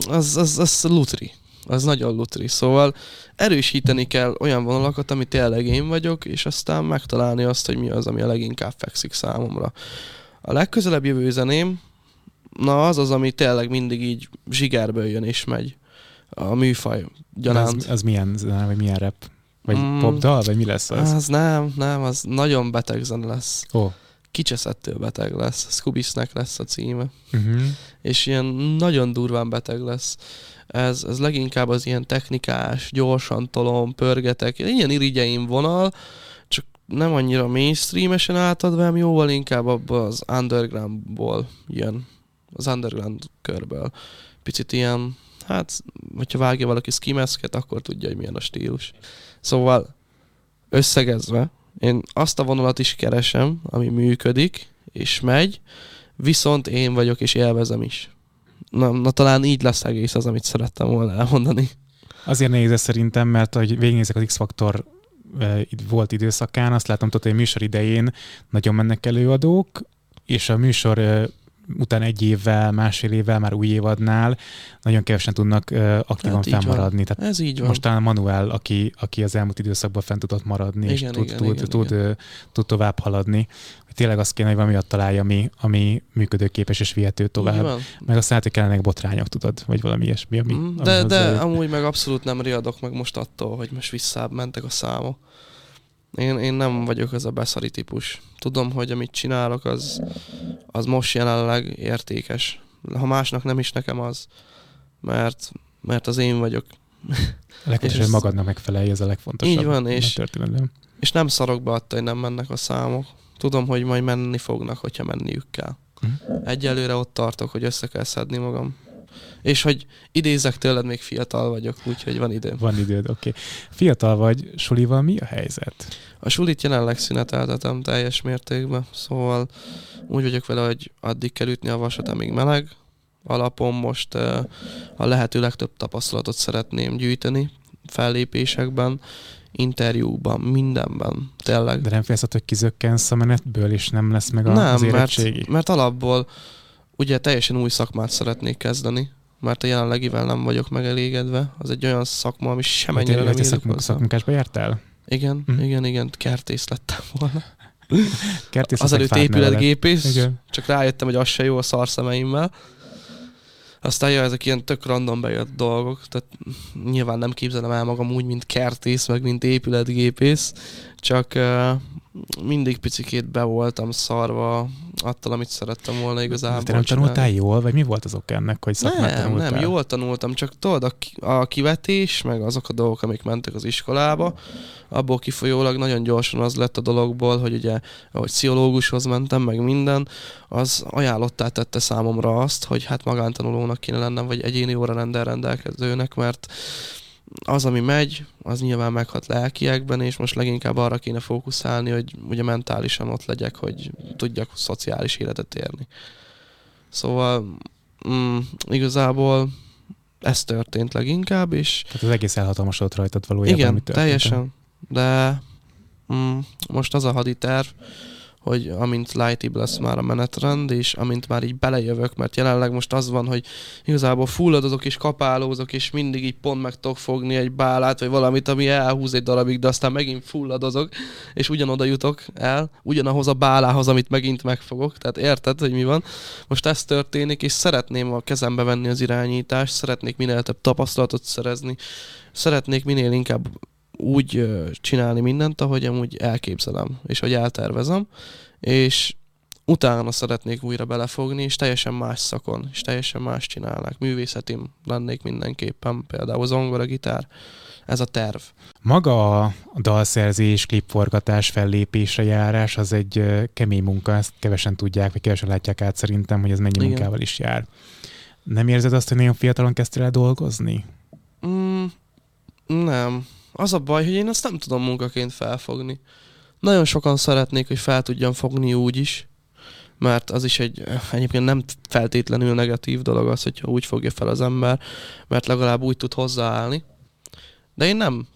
az lutri. Az nagyon lutri. Szóval erősíteni kell olyan vonalakat, amit tényleg én vagyok, és aztán megtalálni azt, hogy mi az, ami a leginkább fekszik számomra. A legközelebb jövő zeném, na az, ami tényleg mindig így zsigerből jön és megy. A műfaj gyanánt. Az milyen zene, vagy milyen rap? Vagy popdal, vagy mi lesz az? Az nem, az nagyon beteg zene lesz. Oh. Kicseszettől beteg lesz, Scooby-Snack lesz a címe, és ilyen nagyon durván beteg lesz. Ez leginkább az ilyen technikás, gyorsan tolom, pörgetek, ilyen irigyeim vonal, csak nem annyira mainstreamesen átadva, hanem jóval inkább abba az undergroundból jön, az underground körből. Picit ilyen, hát, hogyha vágja valaki skimeszket, akkor tudja, hogy milyen a stílus. Szóval összegezve, én azt a vonalat is keresem, ami működik, és megy, viszont én vagyok, és élvezem is. Na talán így lesz egész az, amit szerettem volna elmondani. Azért nehéz ez szerintem, mert hogy végignézek az X-faktor volt időszakán, azt látom, hogy a műsor idején nagyon mennek előadók, és a műsor után egy évvel, másfél évvel, már új évadnál nagyon kevesen tudnak aktívan fennmaradni. Tehát ez így van. Most talán Manuel, aki az elmúlt időszakban fent tudott maradni, igen, és tud tovább haladni. Tényleg azt kéne, hogy valami olyat találja, ami működőképes és vihető tovább. Meg aztán hogy kellene botrányok, tudod, vagy valami ilyesmi. De amúgy meg abszolút nem riadok meg most attól, hogy most visszamentek a számok. Én nem vagyok az a beszari típus. Tudom, hogy amit csinálok, az most jelenleg értékes. Ha másnak nem is, nekem az. Mert az én vagyok. Legfontosabb, hogy magadnak megfelelj, ez a legfontosabb. Így van, és nem szarok be attól, hogy nem mennek a számok. Tudom, hogy majd menni fognak, hogyha menniük kell. Egyelőre ott tartok, hogy össze kell szedni magam. És hogy idézek tőled, még fiatal vagyok, úgyhogy van időm. Van időd, oké. Okay. Fiatal vagy, sulival mi a helyzet? A sulit jelenleg szüneteltetem teljes mértékben, szóval úgy vagyok vele, hogy addig kell ütni a vasat, amíg meleg. Alapon most a lehető legtöbb tapasztalatot szeretném gyűjteni fellépésekben, interjúkban, mindenben, tényleg. De nem félsz, hogy kizökkensz a menetből, és nem lesz meg az érettségi? Nem, mert alapból ugye teljesen új szakmát szeretnék kezdeni, mert a jelenlegivel nem vagyok megelégedve. Az egy olyan szakma, ami semennyire nem írjuk hozzá. Szakmunkásba jártál? Igen, igen, kertész lettem volna. Azelőtt épületgépész, csak rájöttem, hogy az se jó a szarszemeimmel. Aztán ja, ezek ilyen tök random bejött dolgok, tehát nyilván nem képzelem el magam úgy, mint kertész, meg mint épületgépész, csak mindig picikét be voltam szarva attól, amit szerettem volna igazából. Te nem tanultál jól, vagy mi volt az oka ennek, hogy szakmát tanultál? Nem, jól tanultam, csak tudod, a kivetés, meg azok a dolgok, amik mentek az iskolába, abból kifolyólag nagyon gyorsan az lett a dologból, hogy ugye, ahogy pszichológushoz mentem, meg minden, az ajánlottá tette számomra azt, hogy hát magántanulónak kéne lennem, vagy egyéni órarenddel rendelkezőnek, mert az, ami megy, az nyilván meghat lelkiekben, és most leginkább arra kéne fókuszálni, hogy ugye mentálisan ott legyek, hogy tudjak szociális életet érni. Szóval igazából ez történt leginkább, és... Tehát az egész elhatalmasodott rajtad valójában, igen, teljesen. De most az a haditerv, hogy amint lightibb lesz már a menetrend, és amint már így belejövök, mert jelenleg most az van, hogy igazából fulladozok és kapálózok, és mindig így pont meg tudok fogni egy bálát, vagy valamit, ami elhúz egy darabig, de aztán megint fulladozok, és ugyanoda jutok el, ugyanahoz a bálához, amit megint megfogok, tehát érted, hogy mi van. Most ez történik, és szeretném a kezembe venni az irányítást, szeretnék minél több tapasztalatot szerezni, szeretnék minél inkább úgy csinálni mindent, ahogy amúgy elképzelem, és hogy eltervezem, és utána szeretnék újra belefogni, és teljesen más szakon, és teljesen más csinálnák. Művészetim lennék mindenképpen, például zongora, gitár, ez a terv. Maga a dalszerzés, klipforgatás, fellépésre járás, az egy kemény munka, ezt kevesen tudják, vagy kevesen látják át szerintem, hogy ez mennyi igen. munkával is jár. Nem érzed azt, hogy nagyon fiatalon kezdtél el dolgozni? Nem. Az a baj, hogy én ezt nem tudom munkaként felfogni. Nagyon sokan szeretnék, hogy fel tudjam fogni úgy is, mert az is egy egyébként nem feltétlenül negatív dolog az, hogyha úgy fogja fel az ember, mert legalább úgy tud hozzáállni. De én nem.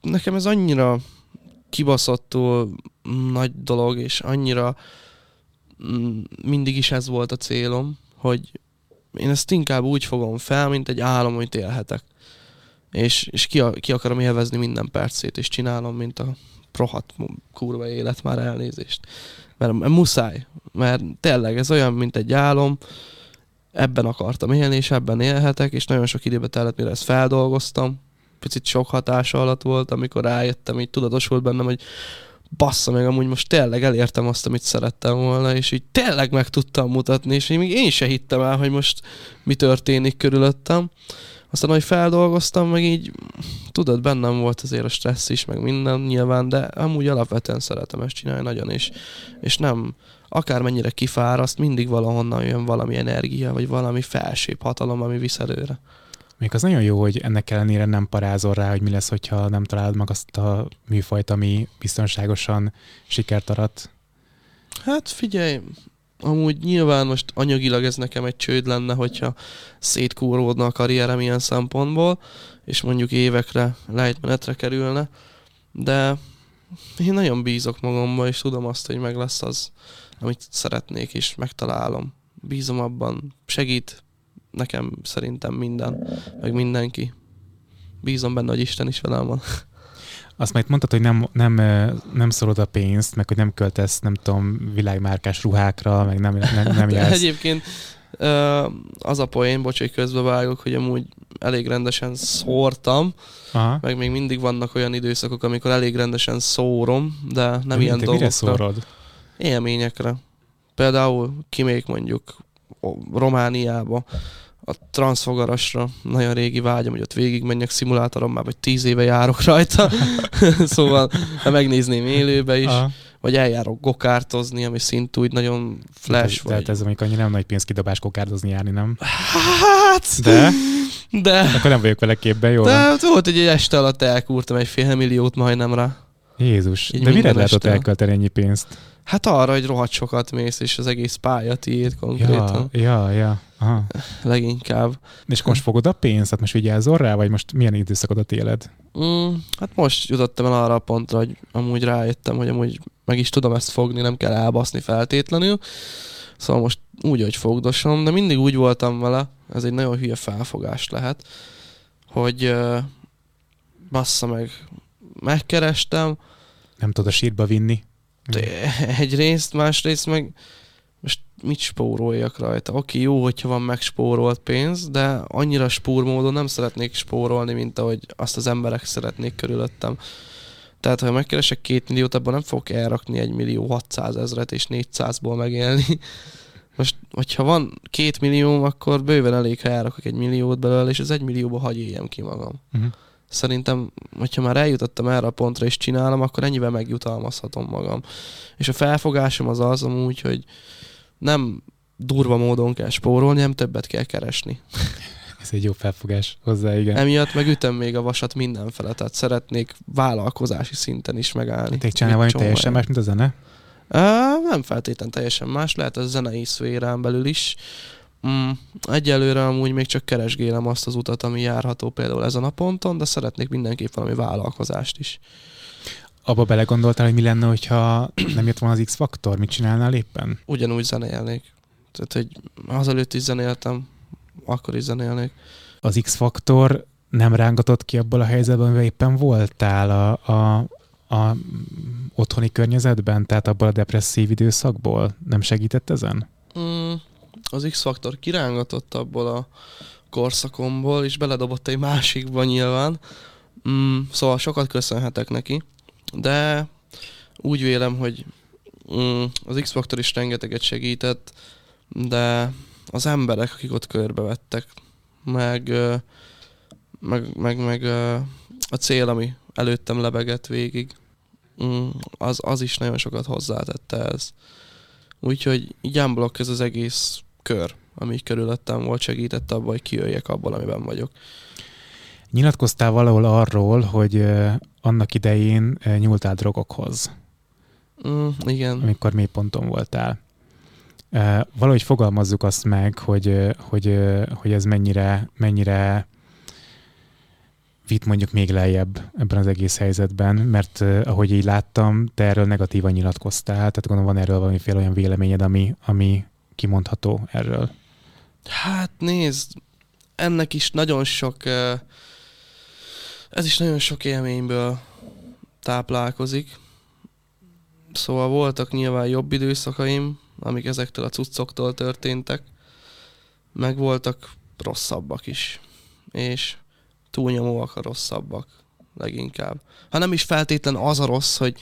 Nekem ez annyira kibaszottul nagy dolog, és annyira mindig is ez volt a célom, hogy én ezt inkább úgy fogom fel, mint egy álom, amit élhetek. És ki akarom élvezni minden percét, és csinálom, mint a rohadt kurva élet, már elnézést. Mert muszáj, mert tényleg ez olyan, mint egy álom, ebben akartam élni, és ebben élhetek, és nagyon sok időbe tellett, mire ezt feldolgoztam. Picit sok hatása alatt volt, amikor rájöttem, így tudatosult bennem, hogy bassza meg, amúgy most tényleg elértem azt, amit szerettem volna, és így tényleg meg tudtam mutatni, és még én se hittem el, hogy most mi történik körülöttem. Aztán, hogy feldolgoztam, meg így, tudod, bennem volt azért a stressz is, meg minden nyilván, de amúgy alapvetően szeretem ezt csinálni nagyon, és nem, akármennyire kifáraszt, mindig valahonnan jön valami energia, vagy valami felsőbb hatalom, ami visz előre. Még az nagyon jó, hogy ennek ellenére nem parázol rá, hogy mi lesz, hogyha nem találod meg azt a műfajt, ami biztonságosan sikert arat. Hát figyelj, amúgy nyilván most anyagilag ez nekem egy csőd lenne, hogyha szétkúródna a karrierem ilyen szempontból, és mondjuk évekre, lejtmenetre kerülne, de én nagyon bízok magamban, és tudom azt, hogy meg lesz az, amit szeretnék, és megtalálom. Bízom abban, segít nekem szerintem minden, meg mindenki. Bízom benne, hogy Isten is velem van. Azt majd mondtad, hogy nem szorod a pénzt, meg hogy nem költesz, nem tudom, világmárkás ruhákra, meg nem jársz. Egyébként az a poén, bocs, hogy közbevágok, hogy amúgy elég rendesen szórtam, aha. meg még mindig vannak olyan időszakok, amikor elég rendesen szórom, de nem de ilyen dolgokra. Mire szórod? Élményekre. Például kimék mondjuk Romániába, a Transzfogarasra, nagyon régi vágyam, hogy ott végigmenjek szimulátoron, már vagy 10 éve járok rajta, szóval megnézném élőbe is, aha. vagy eljárok gokártozni, ami szint úgy nagyon flash. Tehát ez amikor annyira nem nagy pénzkidobás gokártozni járni, nem? Hát! De! Akkor nem vagyok vele képben, jó? De volt, hogy egy este alatt elkúrtam egy 500 000 000-t majdnem rá. Jézus, így de mire lehetett elkölteni ennyi pénzt? Hát arra, hogy rohadt sokat mész, és az egész pálya tiéd konkrétan. Ja. Aha. Leginkább. És most fogod a pénzt? Hát most vigyázol rá, vagy most milyen időszakodat éled? Hát most jutottam el arra a pontra, hogy amúgy rájöttem, hogy amúgy meg is tudom ezt fogni, nem kell elbaszni feltétlenül. Szóval most úgy, hogy fogdosom, de mindig úgy voltam vele, ez egy nagyon hülye felfogás lehet, hogy bassza meg, megkerestem. Nem tudod a sírba vinni. Egyrészt, másrészt meg most mit spóroljak rajta? Oké, jó, hogyha van megspórolt pénz, de annyira spúrmódon nem szeretnék spórolni, mint ahogy azt az emberek szeretnék körülöttem. Tehát, ha megkeresek 2 milliót, abban nem fogok elrakni 1.600.000 és 400-ból megélni. Most, hogyha van 2 millióm, akkor bőven elég, ha elrakok 1 milliót belőle, és az 1 millióba hagy éljem ki magam. Uh-huh. Szerintem, hogyha már eljutottam erre a pontra és csinálom, akkor ennyivel megjutalmazhatom magam. És a felfogásom az az amúgy, hogy nem durva módon kell spórolni, nem többet kell keresni. Ez egy jó felfogás hozzá, igen. Emiatt meg ütöm még a vasat mindenfele, tehát szeretnék vállalkozási szinten is megállni. Te csinálnál valami teljesen más, mint a zene? Nem feltétlenül teljesen más, lehet a zenei szférán belül is. Egyelőre amúgy még csak keresgélem azt az utat, ami járható például ezen a ponton, de szeretnék mindenképp valami vállalkozást is. Abba belegondoltál, hogy mi lenne, hogyha nem jött volna az X-Faktor? Mit csinálnál éppen? Ugyanúgy zenélnék. Tehát, hogy azelőtt is zenéltem, akkor is zenélnék. Az X-Faktor nem rángatott ki abból a helyzetben, amivel éppen voltál a otthoni környezetben, tehát abból a depresszív időszakból? Nem segített ezen? Az X-Faktor kirángatott abból a korszakomból, és beledobott egy másikba nyilván. Szóval sokat köszönhetek neki, de úgy vélem, hogy az X-Faktor is rengeteget segített, de az emberek, akik ott körbevettek, meg a cél, ami előttem lebegett végig, az is nagyon sokat hozzátette ez. Úgyhogy így unblock ez az egész kör, ami körülöttem volt, segített abban, hogy kijöjjek abból, amiben vagyok. Nyilatkoztál valahol arról, hogy annak idején nyúltál drogokhoz. Igen. Amikor mélyponton voltál. Valahogy fogalmazzuk azt meg, hogy ez mennyire vitt mondjuk még lejjebb ebben az egész helyzetben, mert ahogy így láttam, te erről negatívan nyilatkoztál, tehát gondolom van erről valamiféle olyan véleményed, ami kimondható erről. Hát nézd, ennek is nagyon sok, ez is nagyon sok élményből táplálkozik. Szóval voltak nyilván jobb időszakaim, amik ezektől a cuccoktól történtek, meg voltak rosszabbak is, és túlnyomóak a rosszabbak leginkább. Ha nem is feltétlen az a rossz, hogy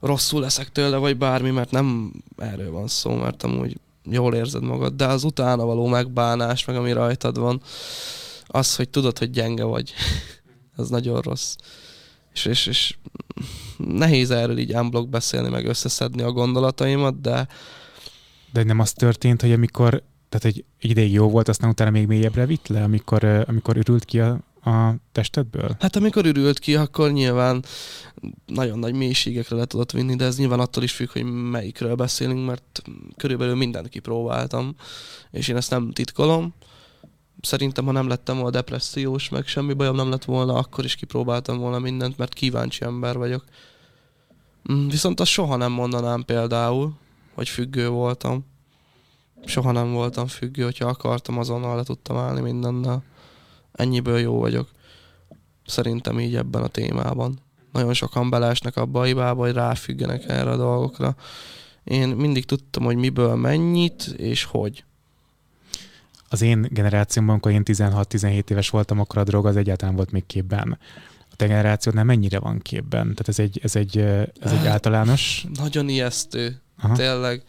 rosszul leszek tőle, vagy bármi, mert nem erről van szó, mert amúgy jól érzed magad, de az utána való megbánás, meg ami rajtad van, az, hogy tudod, hogy gyenge vagy, az nagyon rossz. És nehéz erről így unblock beszélni, meg összeszedni a gondolataimat, de nem az történt, hogy amikor, tehát egy ideig jó volt, aztán utána még mélyebbre vitt le, amikor ürült ki a testedből? Hát amikor ürült ki, akkor nyilván nagyon nagy mélységekre le tudott vinni, de ez nyilván attól is függ, hogy melyikről beszélünk, mert körülbelül mindent kipróbáltam, és én ezt nem titkolom. Szerintem, ha nem lettem volna depressziós, meg semmi bajom nem lett volna, akkor is kipróbáltam volna mindent, mert kíváncsi ember vagyok. Viszont azt soha nem mondanám például, hogy függő voltam. Soha nem voltam függő, hogyha akartam, azonnal le tudtam állni mindennel. Ennyiből jó vagyok. Szerintem így ebben a témában. Nagyon sokan beleesnek abba a hibába, hogy ráfüggenek erre a dolgokra. Én mindig tudtam, hogy miből mennyit és hogy. Az én generációmban, amikor én 16-17 éves voltam, akkor a drog az egyáltalán volt még képben. A te generációdnál mennyire van képben? Tehát ez egy általános... Nagyon ijesztő. Aha. Tényleg.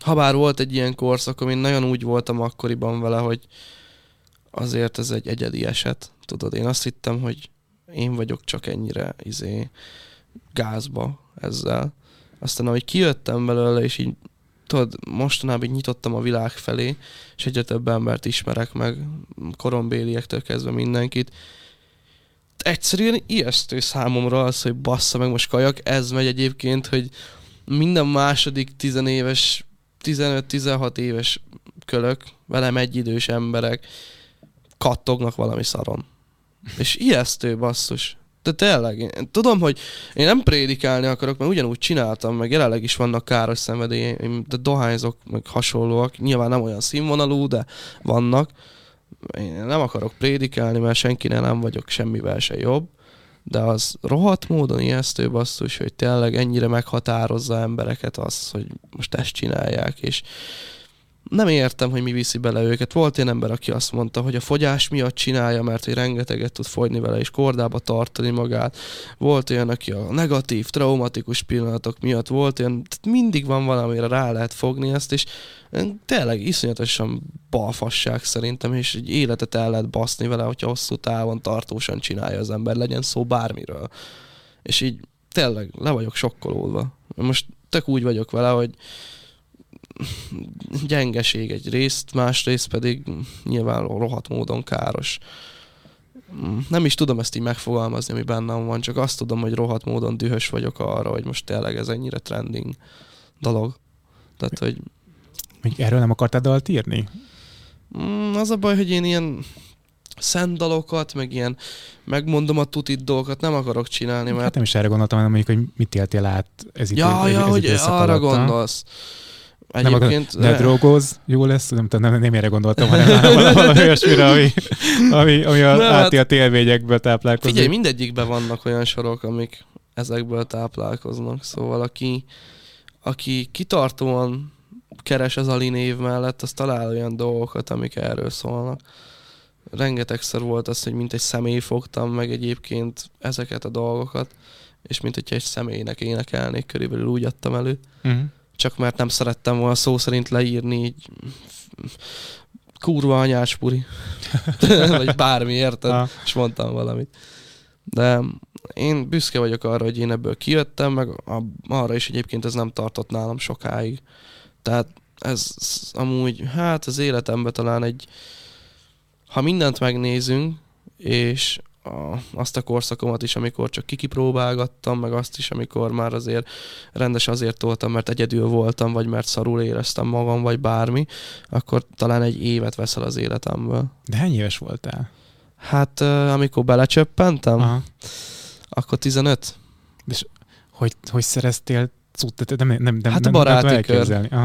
Habár volt egy ilyen korszakom, én nagyon úgy voltam akkoriban vele, hogy azért ez egy egyedi eset, tudod. Én azt hittem, hogy én vagyok csak ennyire gázba ezzel. Aztán ahogy kijöttem belőle, és így tudod, mostanában így nyitottam a világ felé, és egyre több embert ismerek meg, korombéliektől kezdve mindenkit. Egyszerűen ijesztő számomra az, hogy bassza meg most kajak, ez megy egyébként, hogy minden második 10 éves, 15-16 éves kölök, velem egyidős emberek kattognak valami szaron. És ijesztő basszus. De tényleg, én tudom, hogy én nem prédikálni akarok, mert ugyanúgy csináltam, meg jelenleg is vannak káros szenvedélyeim, de dohányzok, meg hasonlóak. Nyilván nem olyan színvonalú, de vannak. Én nem akarok prédikálni, mert senkinél nem vagyok semmivel se jobb. de az rohadt módon ijesztő basszus, hogy tényleg ennyire meghatározza embereket az, hogy most ezt csinálják, és nem értem, hogy mi viszi bele őket. Volt ilyen ember, aki azt mondta, hogy a fogyás miatt csinálja, mert hogy rengeteget tud fogyni vele, és kordába tartani magát. Volt olyan, aki a negatív, traumatikus pillanatok miatt volt olyan, tehát mindig van valamire rá lehet fogni ezt, és tényleg iszonyatosan balfasság szerintem, és egy életet el lehet baszni vele, hogyha hosszú távon tartósan csinálja az ember, legyen szó bármiről. És így tényleg le vagyok sokkolódva. Most tök úgy vagyok vele, hogy gyengeség egy részt, másrészt pedig nyilván rohadt módon káros. Nem is tudom ezt így megfogalmazni, ami bennem van, csak azt tudom, hogy rohadt módon dühös vagyok arra, hogy most tényleg ez ennyire trending dolog. Tehát, hogy... Erről nem akartál dalt írni? Az a baj, hogy én ilyen szent dalokat, meg ilyen megmondom a tutit dolgokat nem akarok csinálni, mert... Hát nem is erre gondoltam, hanem mondjuk, hogy mit éltél át ez itt. Ja, hogy arra gondolsz. Egyébként... Nem, ne drogozz, jó lesz? Nem erre gondoltam, hanem valami olyasmire, ami átélt élményekből táplálkozik. Figyelj, mindegyikben vannak olyan sorok, amik ezekből táplálkoznak. Szóval aki kitartóan keres az Ali név mellett, az talál olyan dolgokat, amik erről szólnak. Rengetegszer volt az, hogy mint egy személy fogtam meg egyébként ezeket a dolgokat, és mint hogyha egy személynek énekelnék, körülbelül úgy adtam elő. Uh-huh. Csak mert nem szerettem volna szó szerint leírni így kurva anyáspuri, vagy bármi, érted? Ah. És mondtam valamit. De én büszke vagyok arra, hogy én ebből kijöttem, meg arra is egyébként ez nem tartott nálam sokáig. Tehát ez amúgy, hát az életemben talán ha mindent megnézünk, és azt a korszakomat is, amikor csak kikipróbálgattam, meg azt is, amikor már azért rendes azért toltam, mert egyedül voltam, vagy mert szarul éreztem magam, vagy bármi, akkor talán egy évet veszel az életemből. De hány éves voltál? Hát, amikor belecsöppentem, aha, akkor 15. És hogy szereztél cuccot? Nem, hát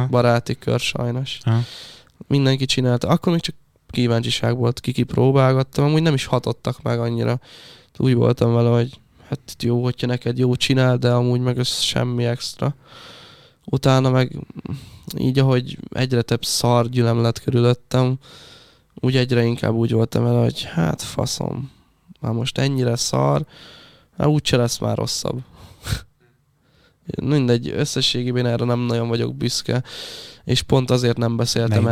baráti kör sajnos. Aha. Mindenki csinálta. Akkor még csak kíváncsiság volt, kipróbálgattam, amúgy nem is hatottak meg annyira. Úgy voltam vele, hogy hát jó, hogyha neked jó csinál, de amúgy meg ez semmi extra. Utána meg így, ahogy egyre több szar gyülem lett körülöttem, úgy egyre inkább úgy voltam vele, hogy hát faszom, már most ennyire szar, hát úgyse lesz már rosszabb. Mindegy, összességében erre nem nagyon vagyok büszke, és pont azért nem beszéltem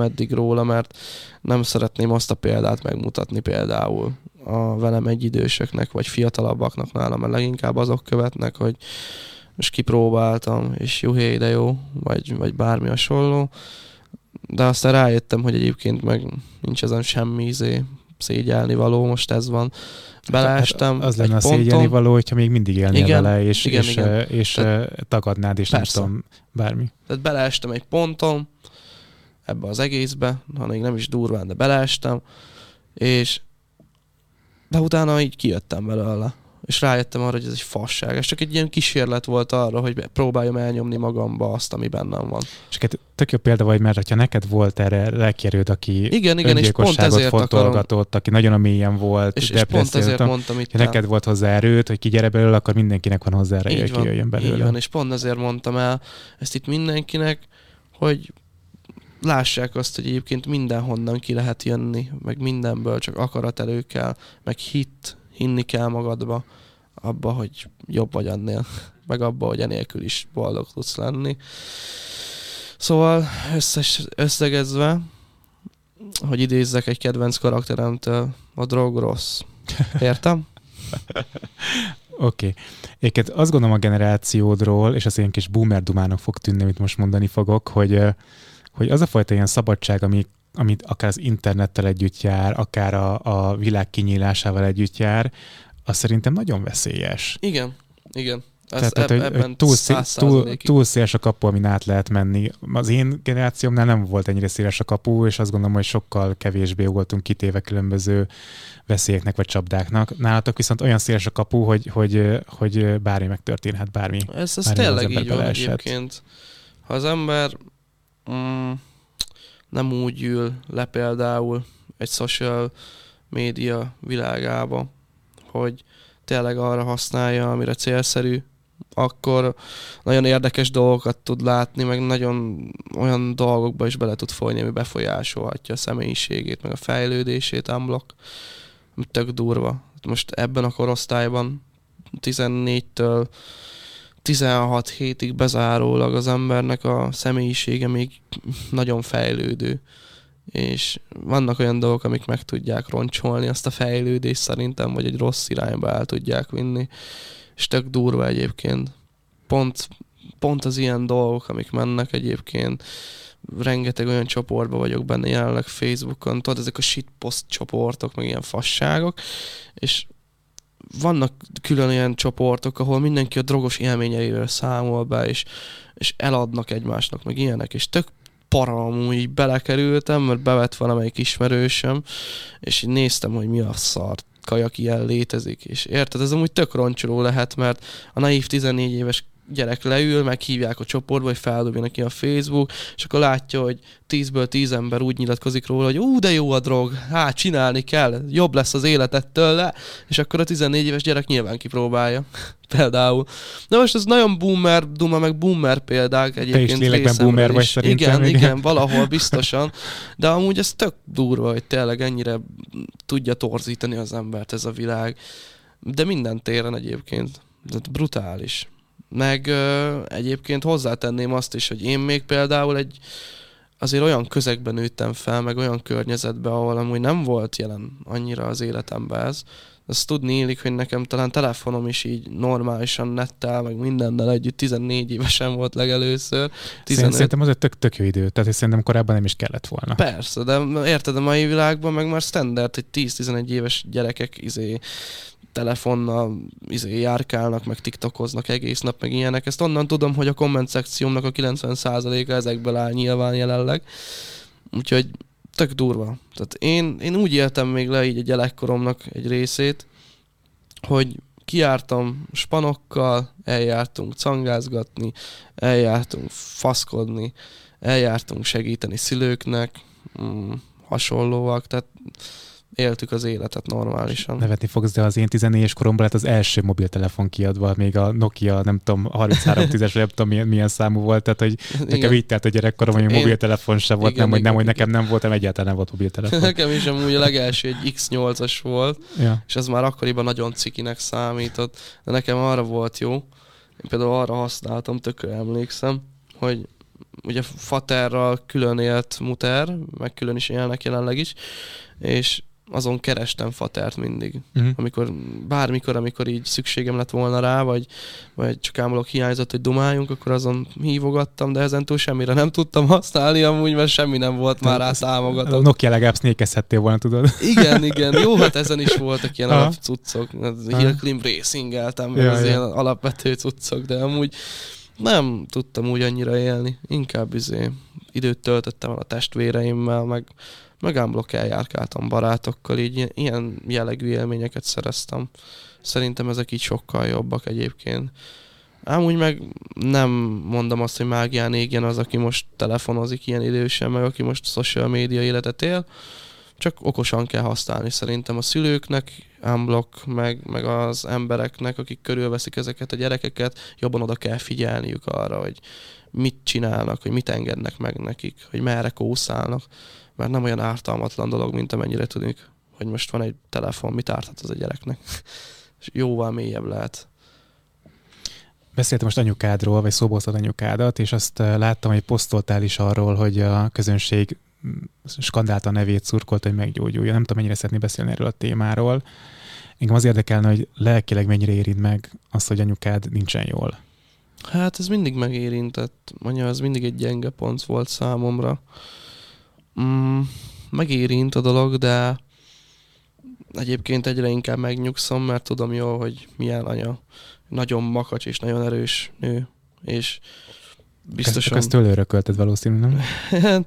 eddig róla, mert nem szeretném azt a példát megmutatni például a velem egyidősöknek, vagy fiatalabbaknak nálam, mert leginkább azok követnek, hogy most kipróbáltam, és juhé, de jó, vagy bármi hasonló, de aztán rájöttem, hogy egyébként meg nincs ezen semmi szégyelni való, most ez van. Beleestem. Az lenne a szégyelni való, hogyha még mindig élnél vele, és tagadnád, és persze, nem tudom, bármi. Tehát beleestem egy ponton ebbe az egészbe, ha még nem is durván, de beleestem, de utána így kijöttem belőle, és rájöttem arra, hogy ez egy fasság. Ez csak egy ilyen kísérlet volt arra, hogy próbáljam elnyomni magamba azt, ami bennem van. És tök jó példa vagy, mert ha neked volt erre lekérőd, aki öngyilkosságot fontolgatott, aki nagyon a mélyen volt, és pont ezért mondtam itt. Ha neked volt hozzá erőd, hogy ki gyere belőle, akkor mindenkinek van hozzá erője, hogy kijöjjön belőle. Így van, és pont ezért mondtam el ezt itt mindenkinek, hogy lássák azt, hogy egyébként mindenhonnan ki lehet jönni, meg mindenből csak akarat elő kell, meg hinni kell magadba, abba, hogy jobb vagy ennél, meg abba, hogy enélkül is boldog tudsz lenni. Szóval összegezve, hogy idézzek egy kedvenc karakteremtől, a drog rossz. Értem? Oké. Énként azt gondolom a generációdról, és az ilyen kis boomer dumának fog tűnni, amit most mondani fogok, hogy az a fajta ilyen szabadság, amit akár az internettel együtt jár, akár a világ kinyílásával együtt jár, az szerintem nagyon veszélyes. Igen. Tehát, túl széles a kapu, amin át lehet menni. Az én generációmnál nem volt ennyire széles a kapu, és azt gondolom, hogy sokkal kevésbé voltunk kitéve különböző veszélyeknek vagy csapdáknak. Nálatok viszont olyan széles a kapu, hogy bármi megtörténhet, bármi. Ez tényleg így van egyébként. Ha az ember... nem úgy ül le például egy social média világába, hogy tényleg arra használja, amire célszerű, akkor nagyon érdekes dolgokat tud látni, meg nagyon olyan dolgokba is bele tud folyni, ami befolyásolhatja a személyiségét, meg a fejlődését, unblock. Tök durva. Most ebben a korosztályban 14-től 16 hétig bezárólag az embernek a személyisége még nagyon fejlődő. És vannak olyan dolgok, amik meg tudják roncsolni azt a fejlődést szerintem, vagy egy rossz irányba el tudják vinni. És tök durva egyébként. Pont az ilyen dolgok, amik mennek egyébként. Rengeteg olyan csoportban vagyok benne jelenleg Facebookon, tudod, ezek a shitpost csoportok, meg ilyen fasságok, és vannak külön olyan csoportok, ahol mindenki a drogos élményeiről számol be, és eladnak egymásnak, meg ilyenek, és tök paramú, így belekerültem, mert bevett valamelyik ismerősöm, és így néztem, hogy mi a szart kajak ilyen létezik, és érted, ez amúgy tök roncsoló lehet, mert a naív 14 éves gyerek leül, meghívják a csoportba, hogy feldobja neki a Facebook, és akkor látja, hogy 10-ből 10 ember úgy nyilatkozik róla, hogy ú, de jó a drog, hát csinálni kell, jobb lesz az életettől le, és akkor a 14 éves gyerek nyilván kipróbálja. Például. Na most ez nagyon boomer, duma, meg boomer példák egyébként. Te is lélekben boomer vagy szerintem. Igen, valahol biztosan. De amúgy ez tök durva, hogy tényleg ennyire tudja torzítani az embert ez a világ. De minden téren egyébként. De brutális. Meg egyébként hozzátenném azt is, hogy én még például azért olyan közegben nőttem fel, meg olyan környezetben, ahol amúgy nem volt jelen annyira az életemben ez. Azt tudni illik, hogy nekem talán telefonom is így normálisan nettel, meg mindennel együtt 14 évesen volt legelőször. 15. Szerintem az egy tök jó idő, tehát szerintem korábban nem is kellett volna. Persze, de érted, a mai világban meg már standard, hogy 10-11 éves gyerekek telefonnal járkálnak, meg tiktokoznak egész nap, meg ilyenek. Ezt onnan tudom, hogy a komment szekciómnak a 90%-a ezekből áll nyilván jelenleg. Úgyhogy tök durva. Tehát én úgy éltem még le így a gyerekkoromnak egy részét, hogy kijártam spanokkal, eljártunk cangázgatni, eljártunk faszkodni, eljártunk segíteni szülőknek, hasonlóak, tehát éltük az életet normálisan. Nevetni fogsz, de az én 14-es koromban lett az első mobiltelefon kiadva, még a Nokia, nem tudom, 3310-es, nem tudom milyen számú volt, tehát hogy nekem így telt a gyerekkorom, hogy mobiltelefon sem volt, nekem nem voltam, egyáltalán nem volt mobiltelefon. Nekem is amúgy a legelső egy X8-as volt, ja. És az már akkoriban nagyon cikinek számított, de nekem arra volt jó, én például arra használtam, tökre emlékszem, hogy ugye faterral külön élt muter, meg külön is élnek jelenleg is, és azon kerestem fatert mindig. Uh-huh. Amikor így szükségem lett volna rá, vagy csak ámulok hiányzott, hogy dumáljunk, akkor azon hívogattam, de ezentúl semmire nem tudtam használni amúgy, mert semmi nem volt már rá támogató. A Nokia legalább snékezhettél volna, tudod? Igen. Jó, hát ezen is voltak ilyen alapcuccok. Hill Climb Racingeltem, az ilyen alapvető cuccok, de amúgy nem tudtam úgy annyira élni. Inkább időt töltöttem el a testvéreimmel, meg unblock eljárkáltam barátokkal, így ilyen jellegű élményeket szereztem. Szerintem ezek így sokkal jobbak egyébként. Ám úgy meg nem mondom azt, hogy mágián égjen az, aki most telefonozik ilyen idősen, meg aki most social media életet él, csak okosan kell használni szerintem a szülőknek, unblock, meg az embereknek, akik körülveszik ezeket a gyerekeket, jobban oda kell figyelniük arra, hogy mit csinálnak, hogy mit engednek meg nekik, hogy merre kószálnak. Mert nem olyan ártalmatlan dolog, mint amennyire tudunk, hogy most van egy telefon, mit árthat az a gyereknek. És jóval mélyebb lehet. Beszéltem most anyukádról, vagy szóba hoztad anyukádat, és azt láttam, hogy posztoltál is arról, hogy a közönség skandálta a nevét, szurkolt, hogy meggyógyulja. Nem tudom, mennyire szeretné beszélni erről a témáról. Engem az érdekelne, hogy lelkileg mennyire érint meg azt, hogy anyukád nincsen jól. Hát ez mindig megérintett. Anya, ez mindig egy gyenge pont volt számomra. Megérint a dolog, de egyébként egyre inkább megnyugszom, mert tudom jól, hogy milyen anya. Nagyon makacs és nagyon erős nő, és biztosan... Ezt tőle örökölted valószínűleg, nem?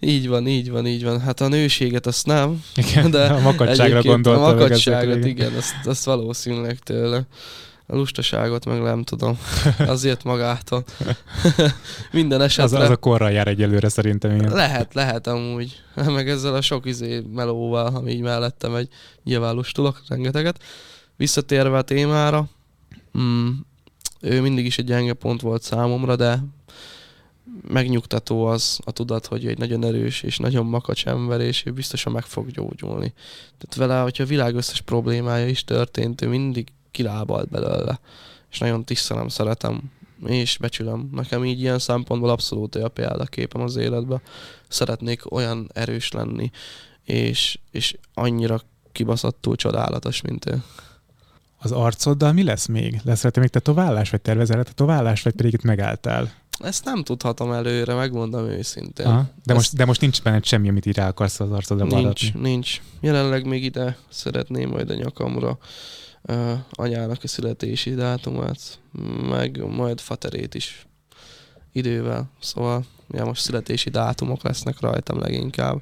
Így van. Hát a nőséget azt nem. Igen, de a makacságra gondoltam. A makacságot, igen, azt valószínűleg tőle. a lustaságot, meg nem tudom, az jött magától. Minden esetre. Az a korral jár egyelőre szerintem. Igen. Lehet amúgy. Meg ezzel a sok melóval, ami így mellettem megy, nyilván lustulok rengeteget. Visszatérve a témára, ő mindig is egy gyenge pont volt számomra, de megnyugtató az a tudat, hogy egy nagyon erős és nagyon makacs ember, és ő biztosan meg fog gyógyulni. Tehát vele, hogyha a világ összes problémája is történt, ő mindig kilábalt belőle, és nagyon tisztelem, szeretem, és becsülöm. Nekem így ilyen szempontból abszolút a példaképem az életben. Szeretnék olyan erős lenni, és annyira kibaszottul csodálatos, mint ő. Az arcoddal mi lesz még? Lesz még tetoválás, vagy tervezel tetoválás, vagy pedig itt megálltál? Ezt nem tudhatom előre, megmondom őszintén. Aha, de most nincs benned semmi, amit így rá akarsz az arcodra vallatni? Nincs. Jelenleg még ide szeretném majd a nyakamra anyának a születési dátumát, meg majd faterét is idővel. Szóval ja, most születési dátumok lesznek rajtam leginkább.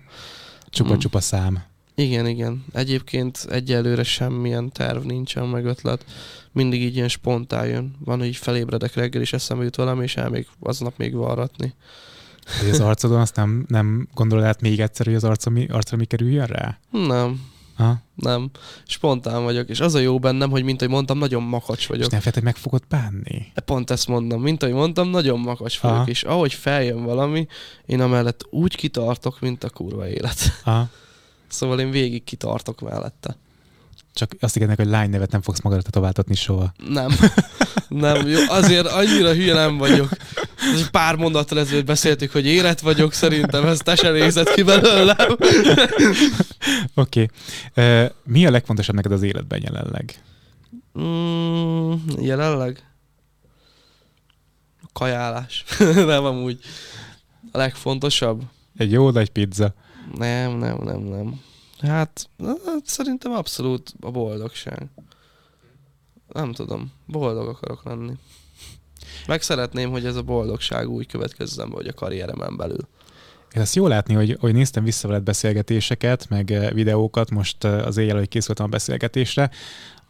Csupa-csupa szám. Igen. Egyébként egyelőre semmilyen terv nincsen, meg ötlet. Mindig így ilyen spontán jön. Van, hogy felébredek reggel, és eszembe jut valami, és aznap még varratni. Az arcodon azt nem gondolod át még egyszer, hogy az arcra mi kerüljön rá? Nem. Aha. Nem. Spontán vagyok. És az a jó bennem, hogy mint ahogy mondtam, nagyon makacs vagyok. És nem feltétlenül meg fogod bánni? Pont ezt mondom. Mint ahogy mondtam, nagyon makacs vagyok. Aha. És ahogy feljön valami, én amellett úgy kitartok, mint a kurva élet. Aha. Szóval én végig kitartok mellette. Csak azt ígérnek, hogy lány nevet nem fogsz magadra tetováltatni soha. Nem. Jó, azért annyira hülye nem vagyok. Pár mondattal ezelőtt beszéltük, hogy érett vagyok, szerintem ezt te se nézed ki belőlem. Oké. Okay. Mi a legfontosabb neked az életben jelenleg? Jelenleg? Kajálás. Nem amúgy. A legfontosabb? Egy jó nagy pizza. Nem. Hát szerintem abszolút a boldogság. Nem tudom, boldog akarok lenni. Meg szeretném, hogy ez a boldogság úgy következzen be, hogy a karrieremen belül. Én ezt jól látni, hogy néztem vissza veled beszélgetéseket, meg videókat most az éjjel, hogy készültem a beszélgetésre.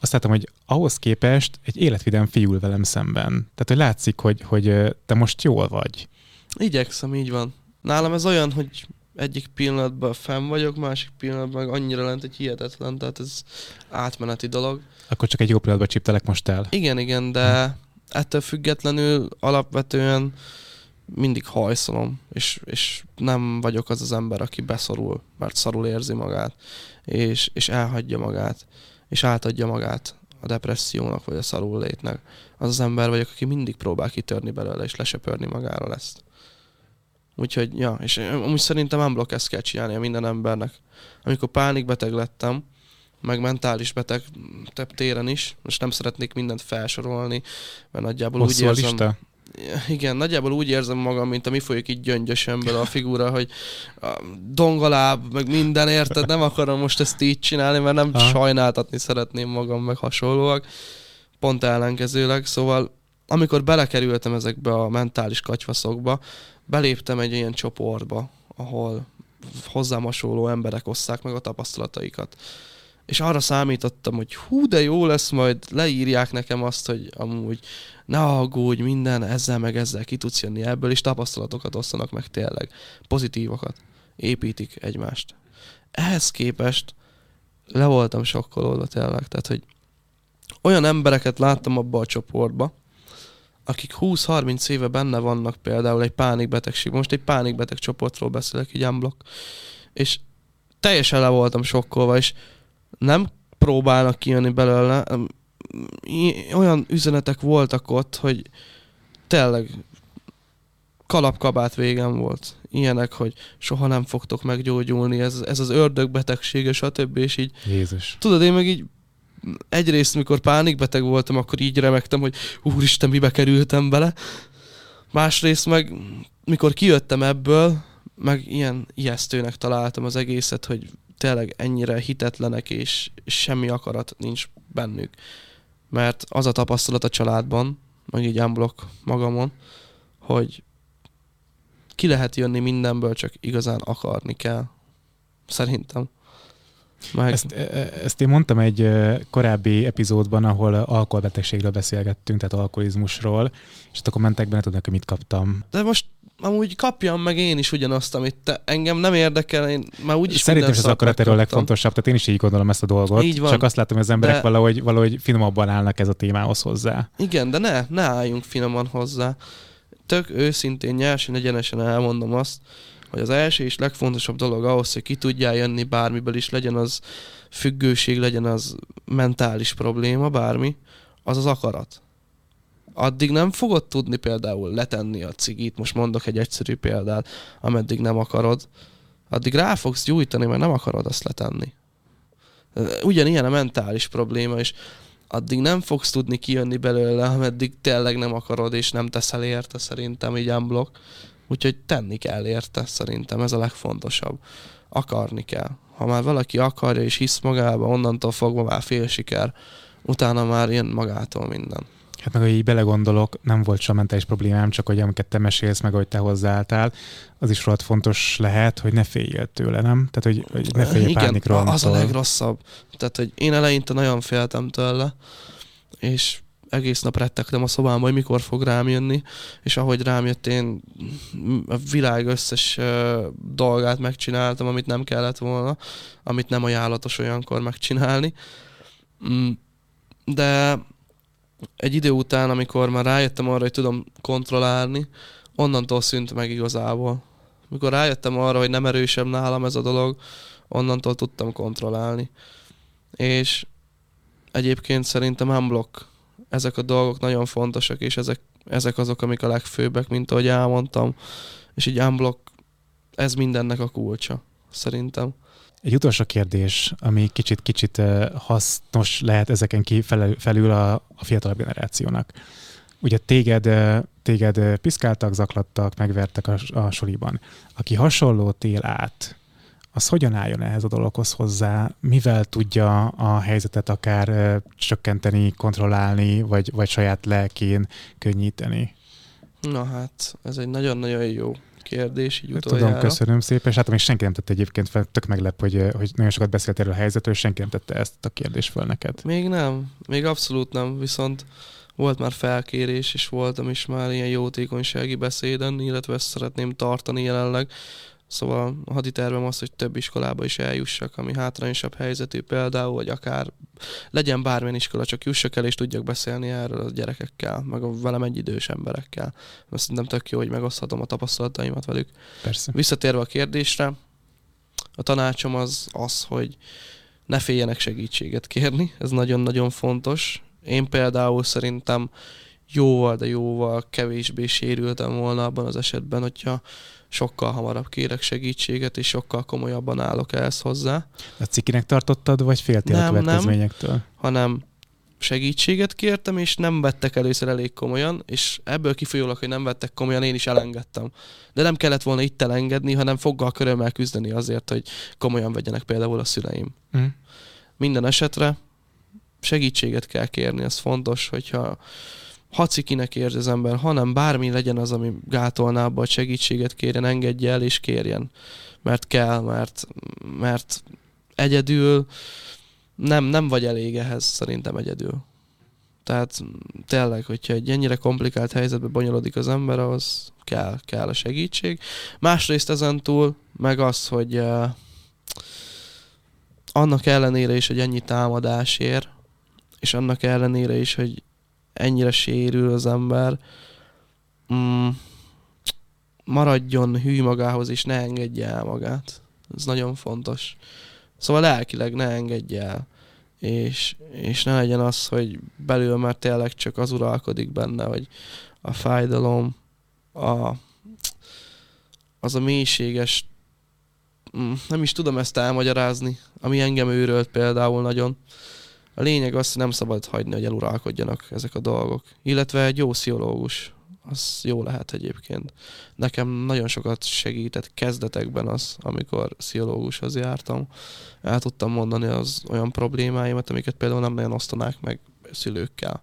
Azt láttam, hogy ahhoz képest egy életvidám fiúl velem szemben. Tehát, hogy látszik, hogy te most jól vagy. Igyekszem, így van. Nálam ez olyan, hogy egyik pillanatban fenn vagyok, másik pillanatban meg annyira lent, hogy hihetetlen, tehát ez átmeneti dolog. Akkor csak egy jó pillanatban csíptelek most el. Igen, de ettől függetlenül alapvetően mindig hajszolom, és nem vagyok az az ember, aki beszorul, mert szarul érzi magát, és elhagyja magát, és átadja magát a depressziónak, vagy a szarul létnek. Az az ember vagyok, aki mindig próbál kitörni belőle, és lesöpörni magáról ezt. Úgyhogy, ja, és amúgy szerintem unblock ezt kell csinálnia minden embernek. Amikor pánikbeteg lettem, meg mentális beteg több téren is, most nem szeretnék mindent felsorolni, mert nagyjából hosszú úgy érzem... Igen, nagyjából úgy érzem magam, mint a mi folyik így gyöngyösemből a figura, hogy a dongaláb, meg minden, érted? Nem akarom most ezt így csinálni, mert nem sajnáltatni szeretném magam, meg hasonlóak. Pont ellenkezőleg, szóval amikor belekerültem ezekbe a mentális katyvaszokba, beléptem egy ilyen csoportba, ahol hozzám hasonló emberek osszák meg a tapasztalataikat. És arra számítottam, hogy hú, de jó lesz, majd leírják nekem azt, hogy amúgy ne aggódj, minden ezzel meg ezzel ki tudsz jönni ebből, és tapasztalatokat osztanak meg tényleg. Pozitívakat. Építik egymást. Ehhez képest le voltam sokkolódva tényleg. Tehát, hogy olyan embereket láttam abba a csoportba, akik 20-30 éve benne vannak például egy pánikbetegség. Most egy pánikbeteg csoportról beszélek, így unblock. És teljesen le voltam sokkolva, és nem próbálnak kijönni belőle. Olyan üzenetek voltak ott, hogy tényleg kalapkabát végem volt. Ilyenek, hogy soha nem fogtok meggyógyulni, ez az ördögbetegsége, stb. És így... Jézus. Tudod, én meg így egyrészt, mikor pánikbeteg voltam, akkor így remegtem, hogy úristen, mibe kerültem bele. Másrészt meg, mikor kijöttem ebből, meg ilyen ijesztőnek találtam az egészet, hogy tényleg ennyire hitetlenek, és semmi akarat nincs bennük. Mert az a tapasztalat a családban, meg így unblock magamon, hogy ki lehet jönni mindenből, csak igazán akarni kell. Szerintem. Ezt én mondtam egy korábbi epizódban, ahol alkoholbetegségről beszélgettünk, tehát alkoholizmusról, és ott a kommentekben nem tudnak, hogy mit kaptam. De most amúgy kapjam meg én is ugyanazt, amit te, engem nem érdekel, én már úgyis szerintem is az akarat erről legfontosabb, tehát én is így gondolom ezt a dolgot. Így van, csak azt látom, hogy az emberek de... valahogy finomabban állnak ez a témához hozzá. Igen, de ne álljunk finoman hozzá. Tök őszintén, nyersen, egyenesen elmondom azt, hogy az első és legfontosabb dolog ahhoz, hogy ki tudjál jönni bármiből is, legyen az függőség, legyen az mentális probléma, bármi, az az akarat. Addig nem fogod tudni például letenni a cigit, most mondok egy egyszerű példát, ameddig nem akarod, addig rá fogsz gyújtani, mert nem akarod azt letenni. Ugyanilyen a mentális probléma, és addig nem fogsz tudni kijönni belőle, ameddig tényleg nem akarod, és nem teszel érte, szerintem így unblock. Úgyhogy tenni kell érte, szerintem ez a legfontosabb. Akarni kell. Ha már valaki akarja és hisz magába, onnantól fogva már fél siker, utána már jön magától minden. Hát meg, hogy így belegondolok, nem volt sem mentális problémám, csak hogy amiket te mesélsz, meg hogy te hozzáálltál, az is rohadt fontos lehet, hogy ne féljél tőle, nem? Tehát, hogy ne féljél pánikról. Igen, az a legrosszabb. Tehát, hogy én eleinte nagyon féltem tőle, és egész nap rettegtem a szobámban, hogy mikor fog rám jönni, és ahogy rám jött, én a világ összes dolgát megcsináltam, amit nem kellett volna, amit nem ajánlatos olyankor megcsinálni. De egy idő után, amikor már rájöttem arra, hogy tudom kontrollálni, onnantól szűnt meg igazából. Amikor rájöttem arra, hogy nem erősebb nálam ez a dolog, onnantól tudtam kontrollálni. És egyébként szerintem unblock. Ezek a dolgok nagyon fontosak, és ezek azok, amik a legfőbbek, mint ahogy elmondtam. És így unblock, ez mindennek a kulcsa, szerintem. Egy utolsó kérdés, ami kicsit hasznos lehet ezeken felül a fiatal generációnak. Ugye téged piszkáltak, zaklattak, megvertek a suliban. Aki hasonlót él át, az hogyan álljon ehhez a dologhoz hozzá? Mivel tudja a helyzetet akár csökkenteni, kontrollálni, vagy saját lelkén könnyíteni? Na hát, ez egy nagyon-nagyon jó kérdés, így utoljára. Tudom, köszönöm szépen, és látom, hogy senki nem tette egyébként fel, tök meglep, hogy nagyon sokat beszélt erről a helyzetről, és senki nem tette ezt a kérdést fel neked. Még nem, még abszolút nem, viszont volt már felkérés, és voltam is már ilyen jótékonysági beszéden, illetve ezt szeretném tartani jelenleg. Szóval a haditervem az, hogy több iskolába is eljussak, ami hátrányosabb helyzetű például, vagy akár legyen bármilyen iskola, csak jussak el, és tudjak beszélni erről a gyerekekkel, meg a velem egyidős emberekkel. Mert szerintem tök jó, hogy megoszthatom a tapasztalataimat velük. Persze. Visszatérve a kérdésre, a tanácsom az, hogy ne féljenek segítséget kérni, ez nagyon-nagyon fontos. Én például szerintem jóval kevésbé sérültem volna abban az esetben, hogyha sokkal hamarabb kérek segítséget, és sokkal komolyabban állok ehhez hozzá. A cikinek tartottad, vagy féltél a következményektől? Nem, hanem segítséget kértem, és nem vettek először elég komolyan, és ebből kifolyólag, hogy nem vettek komolyan, én is elengedtem. De nem kellett volna itt elengedni, hanem foggal körömmel küzdeni azért, hogy komolyan vegyenek például a szüleim. Mm. Minden esetre segítséget kell kérni, ez fontos, hogyha ha cikinek érzi az ember, hanem bármi legyen az, ami gátolná abba, hogy segítséget kérjen, engedje el és kérjen. Mert kell, mert egyedül nem vagy elég ehhez, szerintem egyedül. Tehát tényleg, hogyha egy ennyire komplikált helyzetbe bonyolodik az ember, ahhoz kell a segítség. Másrészt ezentúl meg az, hogy annak ellenére is, hogy ennyi támadás ér, és annak ellenére is, hogy ennyire sérül az ember, maradjon hű magához, és ne engedje el magát. Ez nagyon fontos. Szóval lelkileg ne engedje el. És ne legyen az, hogy belül már tényleg csak az uralkodik benne, hogy a fájdalom, az a mélységes, nem is tudom ezt elmagyarázni, ami engem őrölt például nagyon. A lényeg az, hogy nem szabad hagyni, hogy eluralkodjanak ezek a dolgok. Illetve egy jó pszichológus, az jó lehet egyébként. Nekem nagyon sokat segített kezdetekben az, amikor pszichológushoz jártam. El tudtam mondani az olyan problémáimat, amiket például nem nagyon osztanák meg szülőkkel.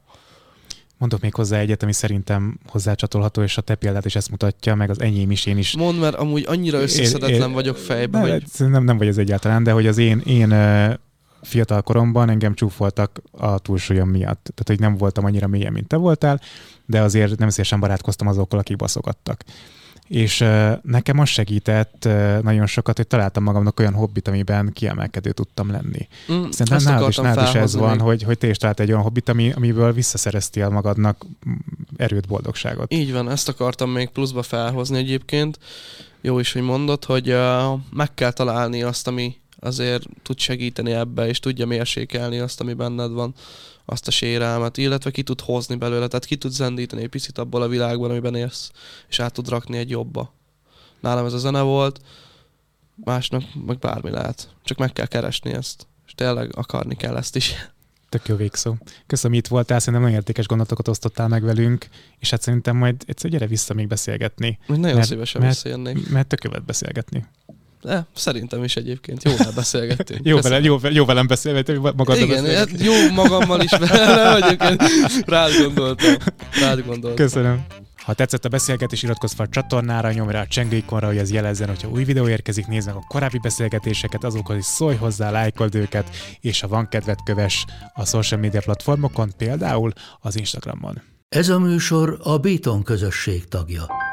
Mondok még hozzá egyet, ami szerintem hozzácsatolható, és a te példát is ezt mutatja, meg az enyém is, én is. Mondd, mert amúgy annyira összeszedetlen vagyok fejben. Nem vagy ez egyáltalán, de hogy az én fiatal koromban engem csúfoltak a túlsúlyom miatt. Tehát, hogy nem voltam annyira mélyen, mint te voltál, de azért nem szívesen barátkoztam azokkal, akik baszogattak. És nekem az segített nagyon sokat, hogy találtam magamnak olyan hobbit, amiben kiemelkedő tudtam lenni. Szerintem nálad is ez van, hogy te is talált egy olyan hobbit, amiből visszaszereztél magadnak erőt, boldogságot. Így van, ezt akartam még pluszba felhozni egyébként. Jó is, hogy mondod, hogy meg kell találni azt, ami azért tud segíteni ebbe, és tudja mérsékelni azt, ami benned van, azt a sérelmet, illetve ki tud hozni belőle, tehát ki tud zendíteni egy picit abból a világban, amiben élsz, és át tud rakni egy jobba. Nálam ez a zene volt, másnak meg bármi lehet. Csak meg kell keresni ezt, és tényleg akarni kell ezt is. Tök jó végszó. Köszönöm, itt voltál, szerintem nagyon értékes gondolatokat osztottál meg velünk, és hát szerintem majd egyszer gyere vissza még beszélgetni. Nagyon szívesen visszajönnék. Mert tök jövet beszélgetni. De, szerintem is egyébként. Jóval beszélgettünk. Jó velem beszélgetünk, magaddal beszélgetünk. Igen, jó magammal is velem egyébként. Rád gondoltam. Köszönöm. Ha tetszett a beszélgetés, iratkozz fel a csatornára, nyomj rá a csengőikonra, hogy ez jelezzen, hogyha új videó érkezik, nézd meg a korábbi beszélgetéseket, azokhoz is szólj hozzá, lájkold őket, és ha van kedved, kövess a social media platformokon, például az Instagramon. Ez a műsor a Béton közösség tagja.